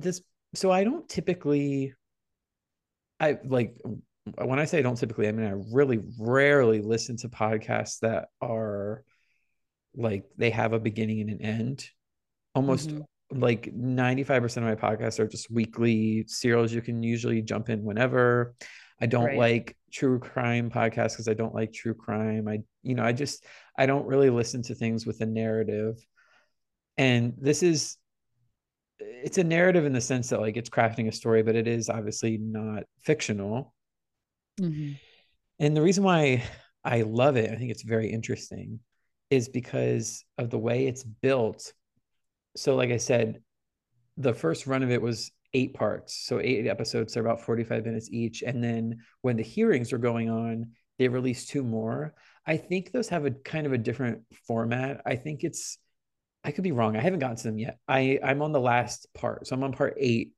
this, so I don't typically, I like, when I say I don't typically, I mean, I really rarely listen to podcasts that are like, they have a beginning and an end. Almost like 95% of my podcasts are just weekly serials. You can usually jump in whenever. I don't like true crime podcasts because I don't like true crime. I don't really listen to things with a narrative. And it's a narrative in the sense that like it's crafting a story, but it is obviously not fictional. And the reason why I love it, I think it's very interesting, is because of the way it's built. So like I said, the first run of it was 8 parts. So 8 episodes, they're about 45 minutes each. And then when the hearings were going on, they released 2 more. I think those have a kind of a different format. I think I could be wrong. I haven't gotten to them yet. I'm on the last part. So I'm on part 8.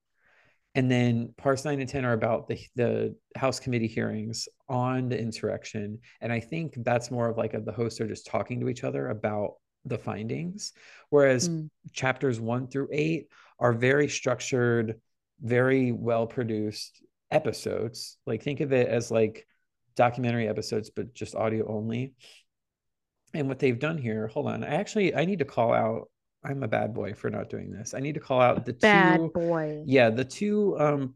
And then parts 9 and 10 are about the House committee hearings on the insurrection. And I think that's more of like the hosts are just talking to each other about the findings, whereas chapters 1 through 8 are very structured, very well produced episodes. Like think of it as like documentary episodes, but just audio only. And what they've done here, hold on, I need to call out, I'm a bad boy for not doing this. I need to call out the two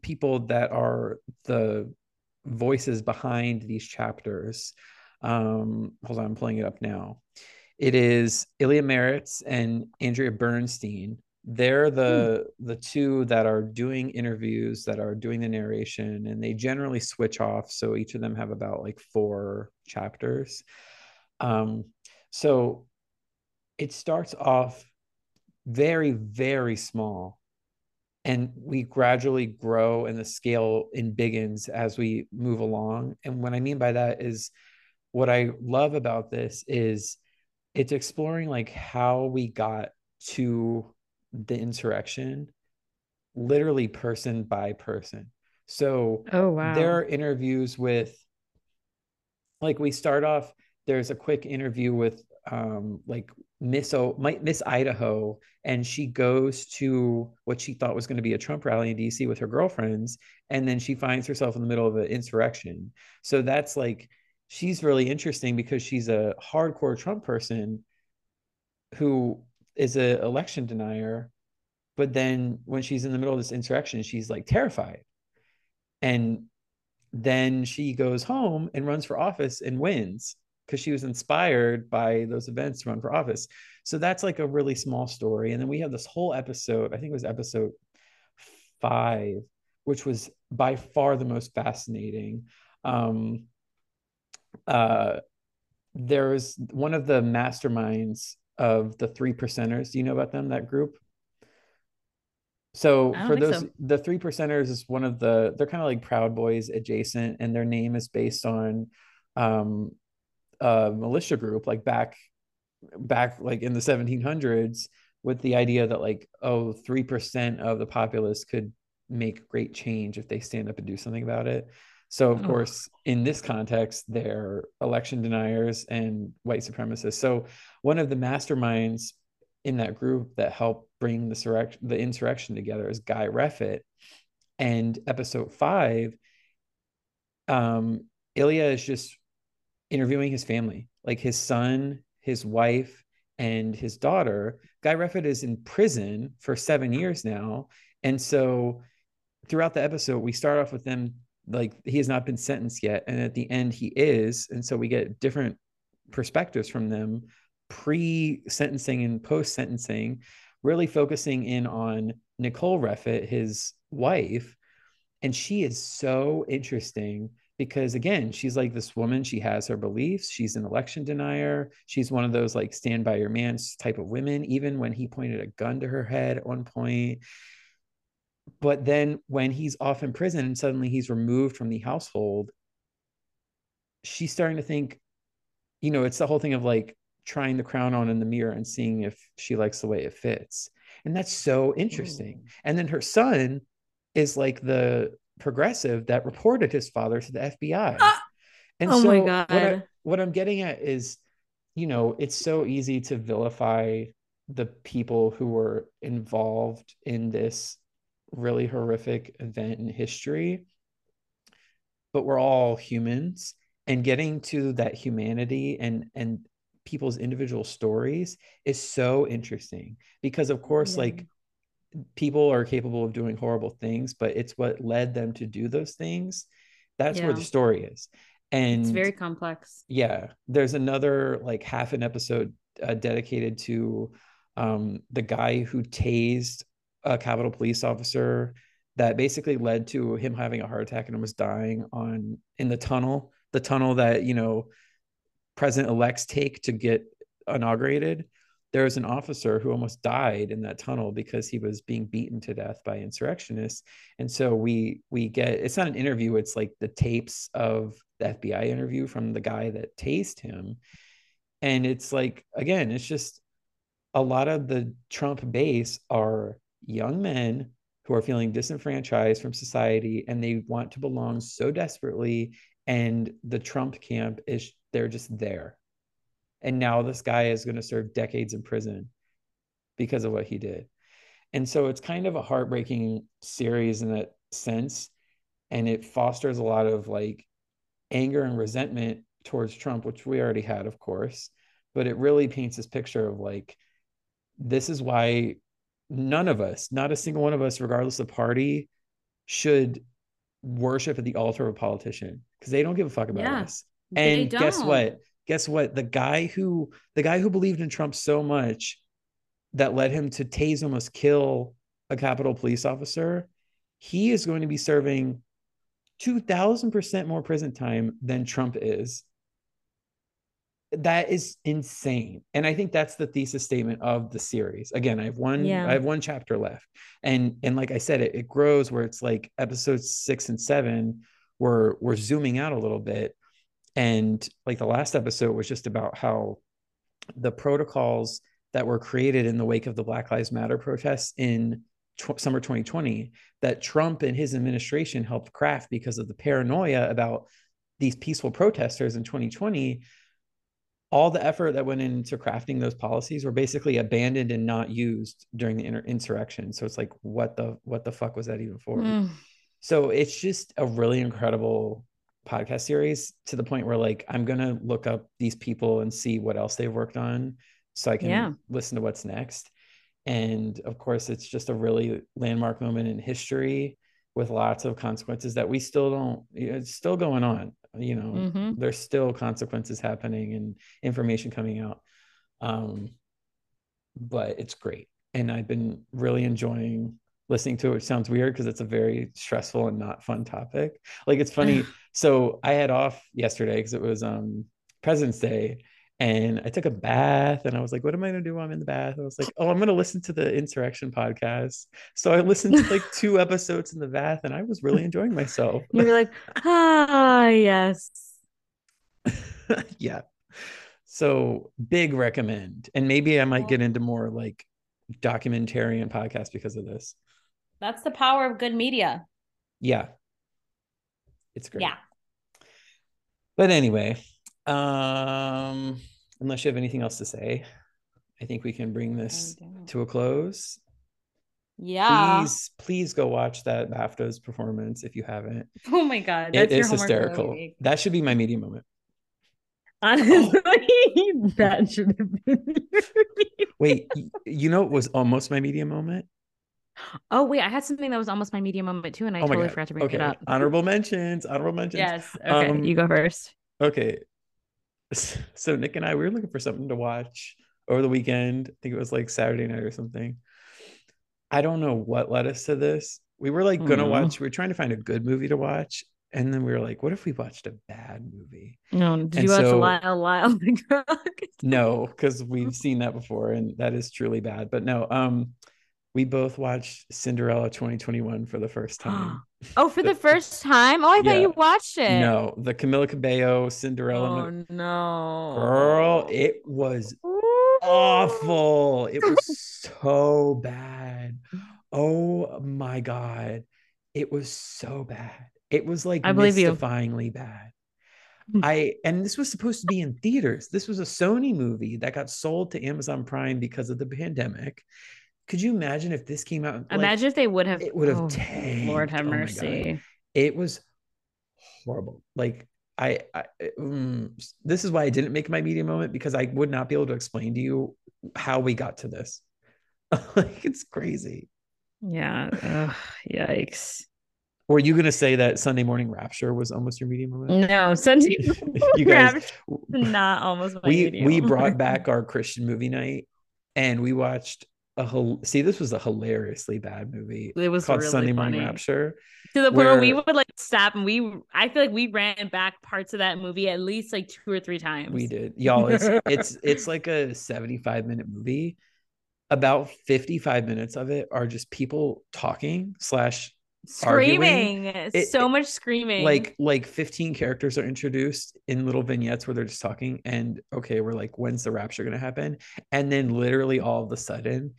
people that are the voices behind these chapters. Hold on, I'm pulling it up now. It is Ilya Meritz and Andrea Bernstein. They're the 2 that are doing interviews, that are doing the narration, and they generally switch off. So each of them have about like 4 chapters. So it starts off very, very small, and we gradually grow and the scale biggins as we move along. And what I mean by that is what I love about this is it's exploring like how we got to the insurrection, literally person by person. So there are interviews with, like we start off, there's a quick interview with like Miss Idaho, and she goes to what she thought was going to be a Trump rally in DC with her girlfriends. And then she finds herself in the middle of an insurrection. So that's like, she's really interesting because she's a hardcore Trump person who is an election denier. But then when she's in the middle of this insurrection, she's like terrified. And then she goes home and runs for office and wins because she was inspired by those events to run for office. So that's like a really small story. And then we have this whole episode, I think it was episode 5, which was by far the most fascinating. There was one of the masterminds of the 3 Percenters. Do you know about them, that group? So for those, the 3 Percenters is one of the, they're kind of like Proud Boys adjacent, and their name is based on a militia group, like back like in the 1700s, with the idea that like, oh, 3% of the populace could make great change if they stand up and do something about it. So of course, in this context, they're election deniers and white supremacists. So one of the masterminds in that group that helped bring the insurrection together is Guy Reffitt. And episode 5, Ilya is just interviewing his family, like his son, his wife, and his daughter. Guy Reffitt is in prison for 7 years now. And so throughout the episode, we start off with them, like he has not been sentenced yet. And at the end he is. And so we get different perspectives from them pre-sentencing and post-sentencing, really focusing in on Nicole Reffitt, his wife. And she is so interesting because, again, she's like this woman, she has her beliefs, she's an election denier, she's one of those like stand by your man type of women, even when he pointed a gun to her head at one point. But then when he's off in prison and suddenly he's removed from the household, she's starting to think, you know, it's the whole thing of like trying the crown on in the mirror and seeing if she likes the way it fits. And that's so interesting. Mm. And then her son is like the progressive that reported his father to the FBI. And oh so my God. What I'm getting at is, you know, it's so easy to vilify the people who were involved in this really horrific event in history, but we're all humans, and getting to that humanity and people's individual stories is so interesting because, of course, like people are capable of doing horrible things, but it's what led them to do those things. That's where the story is. And it's very complex. Yeah. There's another like half an episode dedicated to the guy who tased a Capitol police officer that basically led to him having a heart attack and was dying in the tunnel that, you know, president-elects take to get inaugurated. There was an officer who almost died in that tunnel because he was being beaten to death by insurrectionists. And so we get, it's not an interview, it's like the tapes of the FBI interview from the guy that tased him. And it's like, again, it's just a lot of the Trump base are young men who are feeling disenfranchised from society and they want to belong so desperately. And the Trump camp is, they're just there. And now this guy is going to serve decades in prison because of what he did. And so it's kind of a heartbreaking series in that sense. And it fosters a lot of like anger and resentment towards Trump, which we already had, of course, but it really paints this picture of like, this is why none of us, not a single one of us, regardless of party, should worship at the altar of a politician because they don't give a fuck about us. And guess what? The guy who believed in Trump so much that led him to tase, almost kill a Capitol police officer, he is going to be serving 2,000% more prison time than Trump is. That is insane. And I think that's the thesis statement of the series. Again, I have one chapter left. And like I said, it grows where it's like episodes 6 and 7, where we're zooming out a little bit. And like the last episode was just about how the protocols that were created in the wake of the Black Lives Matter protests in summer 2020 that Trump and his administration helped craft because of the paranoia about these peaceful protesters in 2020, all the effort that went into crafting those policies were basically abandoned and not used during the insurrection. So it's like, what the fuck was that even for? Mm. So it's just a really incredible podcast series, to the point where like I'm gonna look up these people and see what else they've worked on so I can listen to what's next. And of course, it's just a really landmark moment in history with lots of consequences that we still don't, it's still going on, you know, mm-hmm. there's still consequences happening and information coming out. But it's great. And I've been really enjoying listening to it, which sounds weird because it's a very stressful and not fun topic. Like, it's funny. So I had off yesterday because it was President's Day, and I took a bath, and I was like, what am I going to do while I'm in the bath? And I was like, oh, I'm going to listen to the Insurrection podcast. So I listened to like 2 episodes in the bath, and I was really enjoying myself. You were like, ah, yes. Yeah. So big recommend. And maybe I might get into more like documentary and podcast because of this. That's the power of good media. Yeah. It's great. Yeah. But anyway, unless you have anything else to say, I think we can bring this to a close. Yeah. Please go watch that BAFTA's performance if you haven't. Oh my God. That's hysterical. That should be my media moment. Honestly, that should have been. Wait, you know, it was almost my media moment. Oh wait, I had something that was almost my media moment too, and I totally forgot to bring it up. Honorable mentions. Yes. Okay, you go first. Okay. So Nick and I, we were looking for something to watch over the weekend. I think it was like Saturday night or something. I don't know what led us to this. We were like going to watch. We were trying to find a good movie to watch, and then we were like, "What if we watched a bad movie?" No. Did you watch Lyle? No, because we've seen that before, and that is truly bad. But no. We both watched Cinderella 2021 for the first time. Oh, for the first time? Oh, I thought you watched it. No, the Camila Cabello Cinderella. Oh, no. Girl, it was awful. It was so bad. Oh, my God. It was so bad. It was like mystifyingly bad. And this was supposed to be in theaters. This was a Sony movie that got sold to Amazon Prime because of the pandemic. Could you imagine if this came out? Imagine if they would have. It would have tanked. Lord have mercy. It was horrible. Like this is why I didn't make my media moment, because I would not be able to explain to you how we got to this. Like, it's crazy. Yeah. Yikes. Were you going to say that Sunday Morning Rapture was almost your media moment? No, Sunday Morning Rapture was not almost my media moment. We brought back our Christian movie night, and we watched. This was a hilariously bad movie. It was called really Sunday Morning Rapture, to the point where we would like stop, and I feel like we ran back parts of that movie at least like 2 or 3 times. We did, y'all. It's like a 75-minute movie. About 55 minutes of it are just people talking / screaming. Much screaming. Like 15 characters are introduced in little vignettes where they're just talking, and we're like, when's the rapture gonna happen? And then literally all of a sudden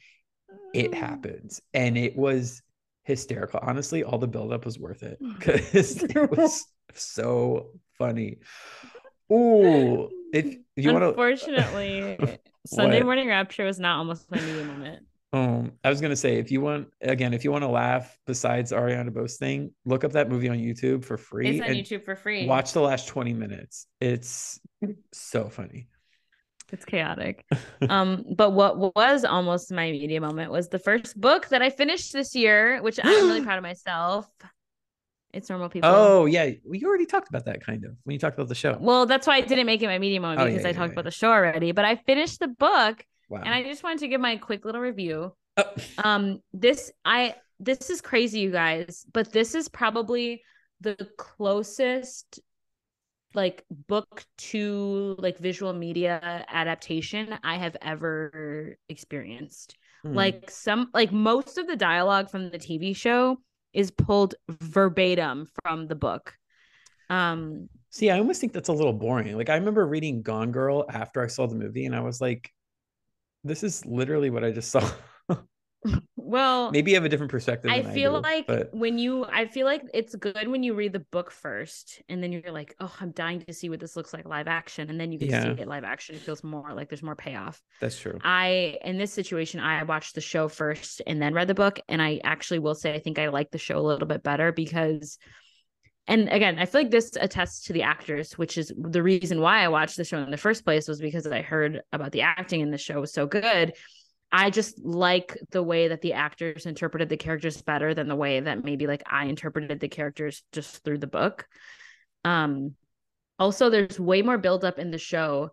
it happens, and it was hysterical. Honestly, all the buildup was worth it because it was so funny. Oh, if you unfortunately Sunday Morning Rapture was not almost my media moment. I was going to say, if you want to laugh besides Ariana DeBose thing, look up that movie on YouTube for free. It's on YouTube for free. Watch the last 20 minutes. It's so funny. It's chaotic. But what was almost my media moment was the first book that I finished this year, which I'm really proud of myself. It's Normal People. Oh, yeah. Well, you already talked about that kind of when you talked about the show. Well, that's why I didn't make it my media moment because I talked about the show already, but I finished the book. Wow. And I just wanted to give my quick little review. This is crazy, you guys, but this is probably the closest like book to like visual media adaptation I have ever experienced. Like most of the dialogue from the TV show is pulled verbatim from the book. See, I almost think that's a little boring. Like, I remember reading Gone Girl after I saw the movie, and I was like, this is literally what I just saw. Well, maybe you have a different perspective. I feel like it's good when you read the book first, and then you're like, oh, I'm dying to see what this looks like live action. And then you can see it live action. It feels more like there's more payoff. That's true. In this situation, I watched the show first and then read the book. And I actually will say, I think I like the show a little bit better because, and again, I feel like this attests to the actors, which is the reason why I watched the show in the first place, was because I heard about the acting in the show was so good. I just like the way that the actors interpreted the characters better than the way that maybe like I interpreted the characters just through the book. Also, there's way more buildup in the show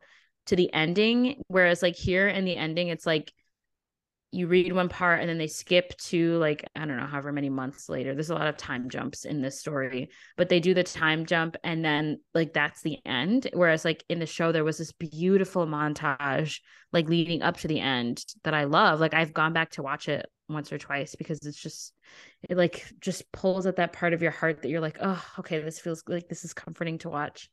to the ending, whereas like here in the ending, it's like you read one part and then they skip to like, I don't know, however many months later. There's a lot of time jumps in this story, but they do the time jump and then like that's the end. Whereas like in the show, there was this beautiful montage like leading up to the end that I love. Like I've gone back to watch it once or twice because it's just, it like just pulls at that part of your heart that you're like, oh, okay, this feels like this is comforting to watch.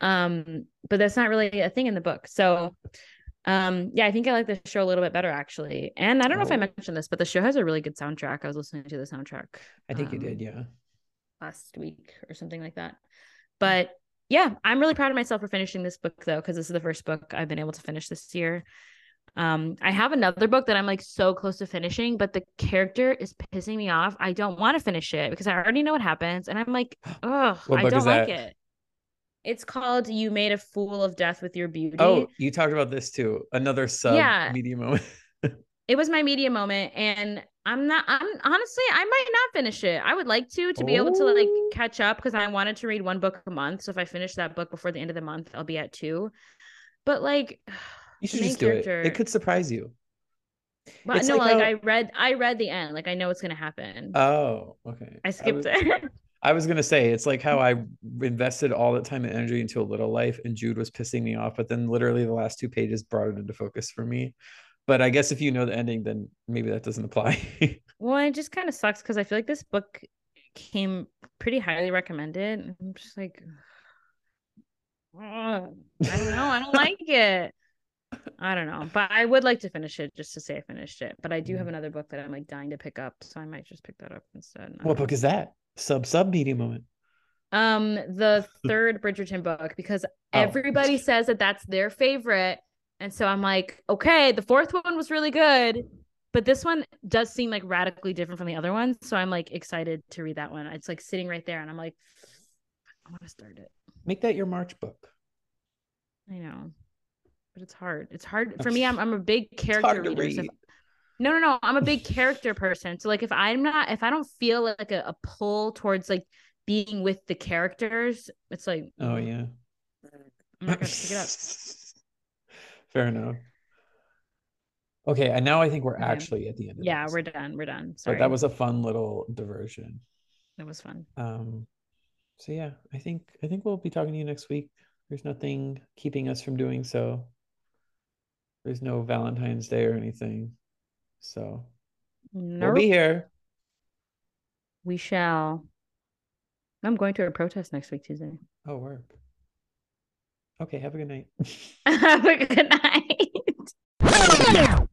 But that's not really a thing in the book. So yeah, I think I like the show a little bit better actually. And I don't know if I mentioned this, but the show has a really good soundtrack. I was listening to the soundtrack. I think you did, yeah. Last week or something like that. But yeah, I'm really proud of myself for finishing this book though, because this is the first book I've been able to finish this year. I have another book that I'm like so close to finishing, but the character is pissing me off. I don't want to finish it because I already know what happens. And I'm like, oh, I don't like it. It's called You Made a Fool of Death with Your Beauty. Oh, you talked about this too. Another sub media moment. It was my media moment. And I'm honestly, I might not finish it. I would like to be able to like catch up because I wanted to read one book a month. So if I finish that book before the end of the month, I'll be at 2. But like, you should just do it. It could surprise you. But no, like I read the end. Like I know what's going to happen. Oh, okay. I skipped it. I was going to say, it's like how I invested all the time and energy into A Little Life and Jude was pissing me off, but then literally the last 2 pages brought it into focus for me. But I guess if you know the ending, then maybe that doesn't apply. Well, it just kind of sucks because I feel like this book came pretty highly recommended. I'm just like, I don't know. I don't like it. I don't know. But I would like to finish it just to say I finished it. But I do have another book that I'm like dying to pick up. So I might just pick that up instead. What book is that? Sub media moment. The 3rd Bridgerton book, because everybody says that that's their favorite. And so I'm like, okay, the 4th one was really good, but this one does seem like radically different from the other ones. So I'm like excited to read that one. It's like sitting right there and I'm like, I want to start it. Make that your March book. I know, but it's hard. It's hard for me. I'm a big character reader. No. I'm a big character person. So like, if I don't feel like a pull towards like being with the characters, it's like, oh yeah, I'm not gonna pick it up. Fair enough. Okay, and now I think we're actually at the end of this. We're done. Sorry. But that was a fun little diversion. It was fun. So yeah, I think we'll be talking to you next week. There's nothing keeping us from doing so. There's no Valentine's Day or anything. So we'll be here. We shall. I'm going to a protest next week, Tuesday. Oh, work. Okay. Have a good night. Have a good night.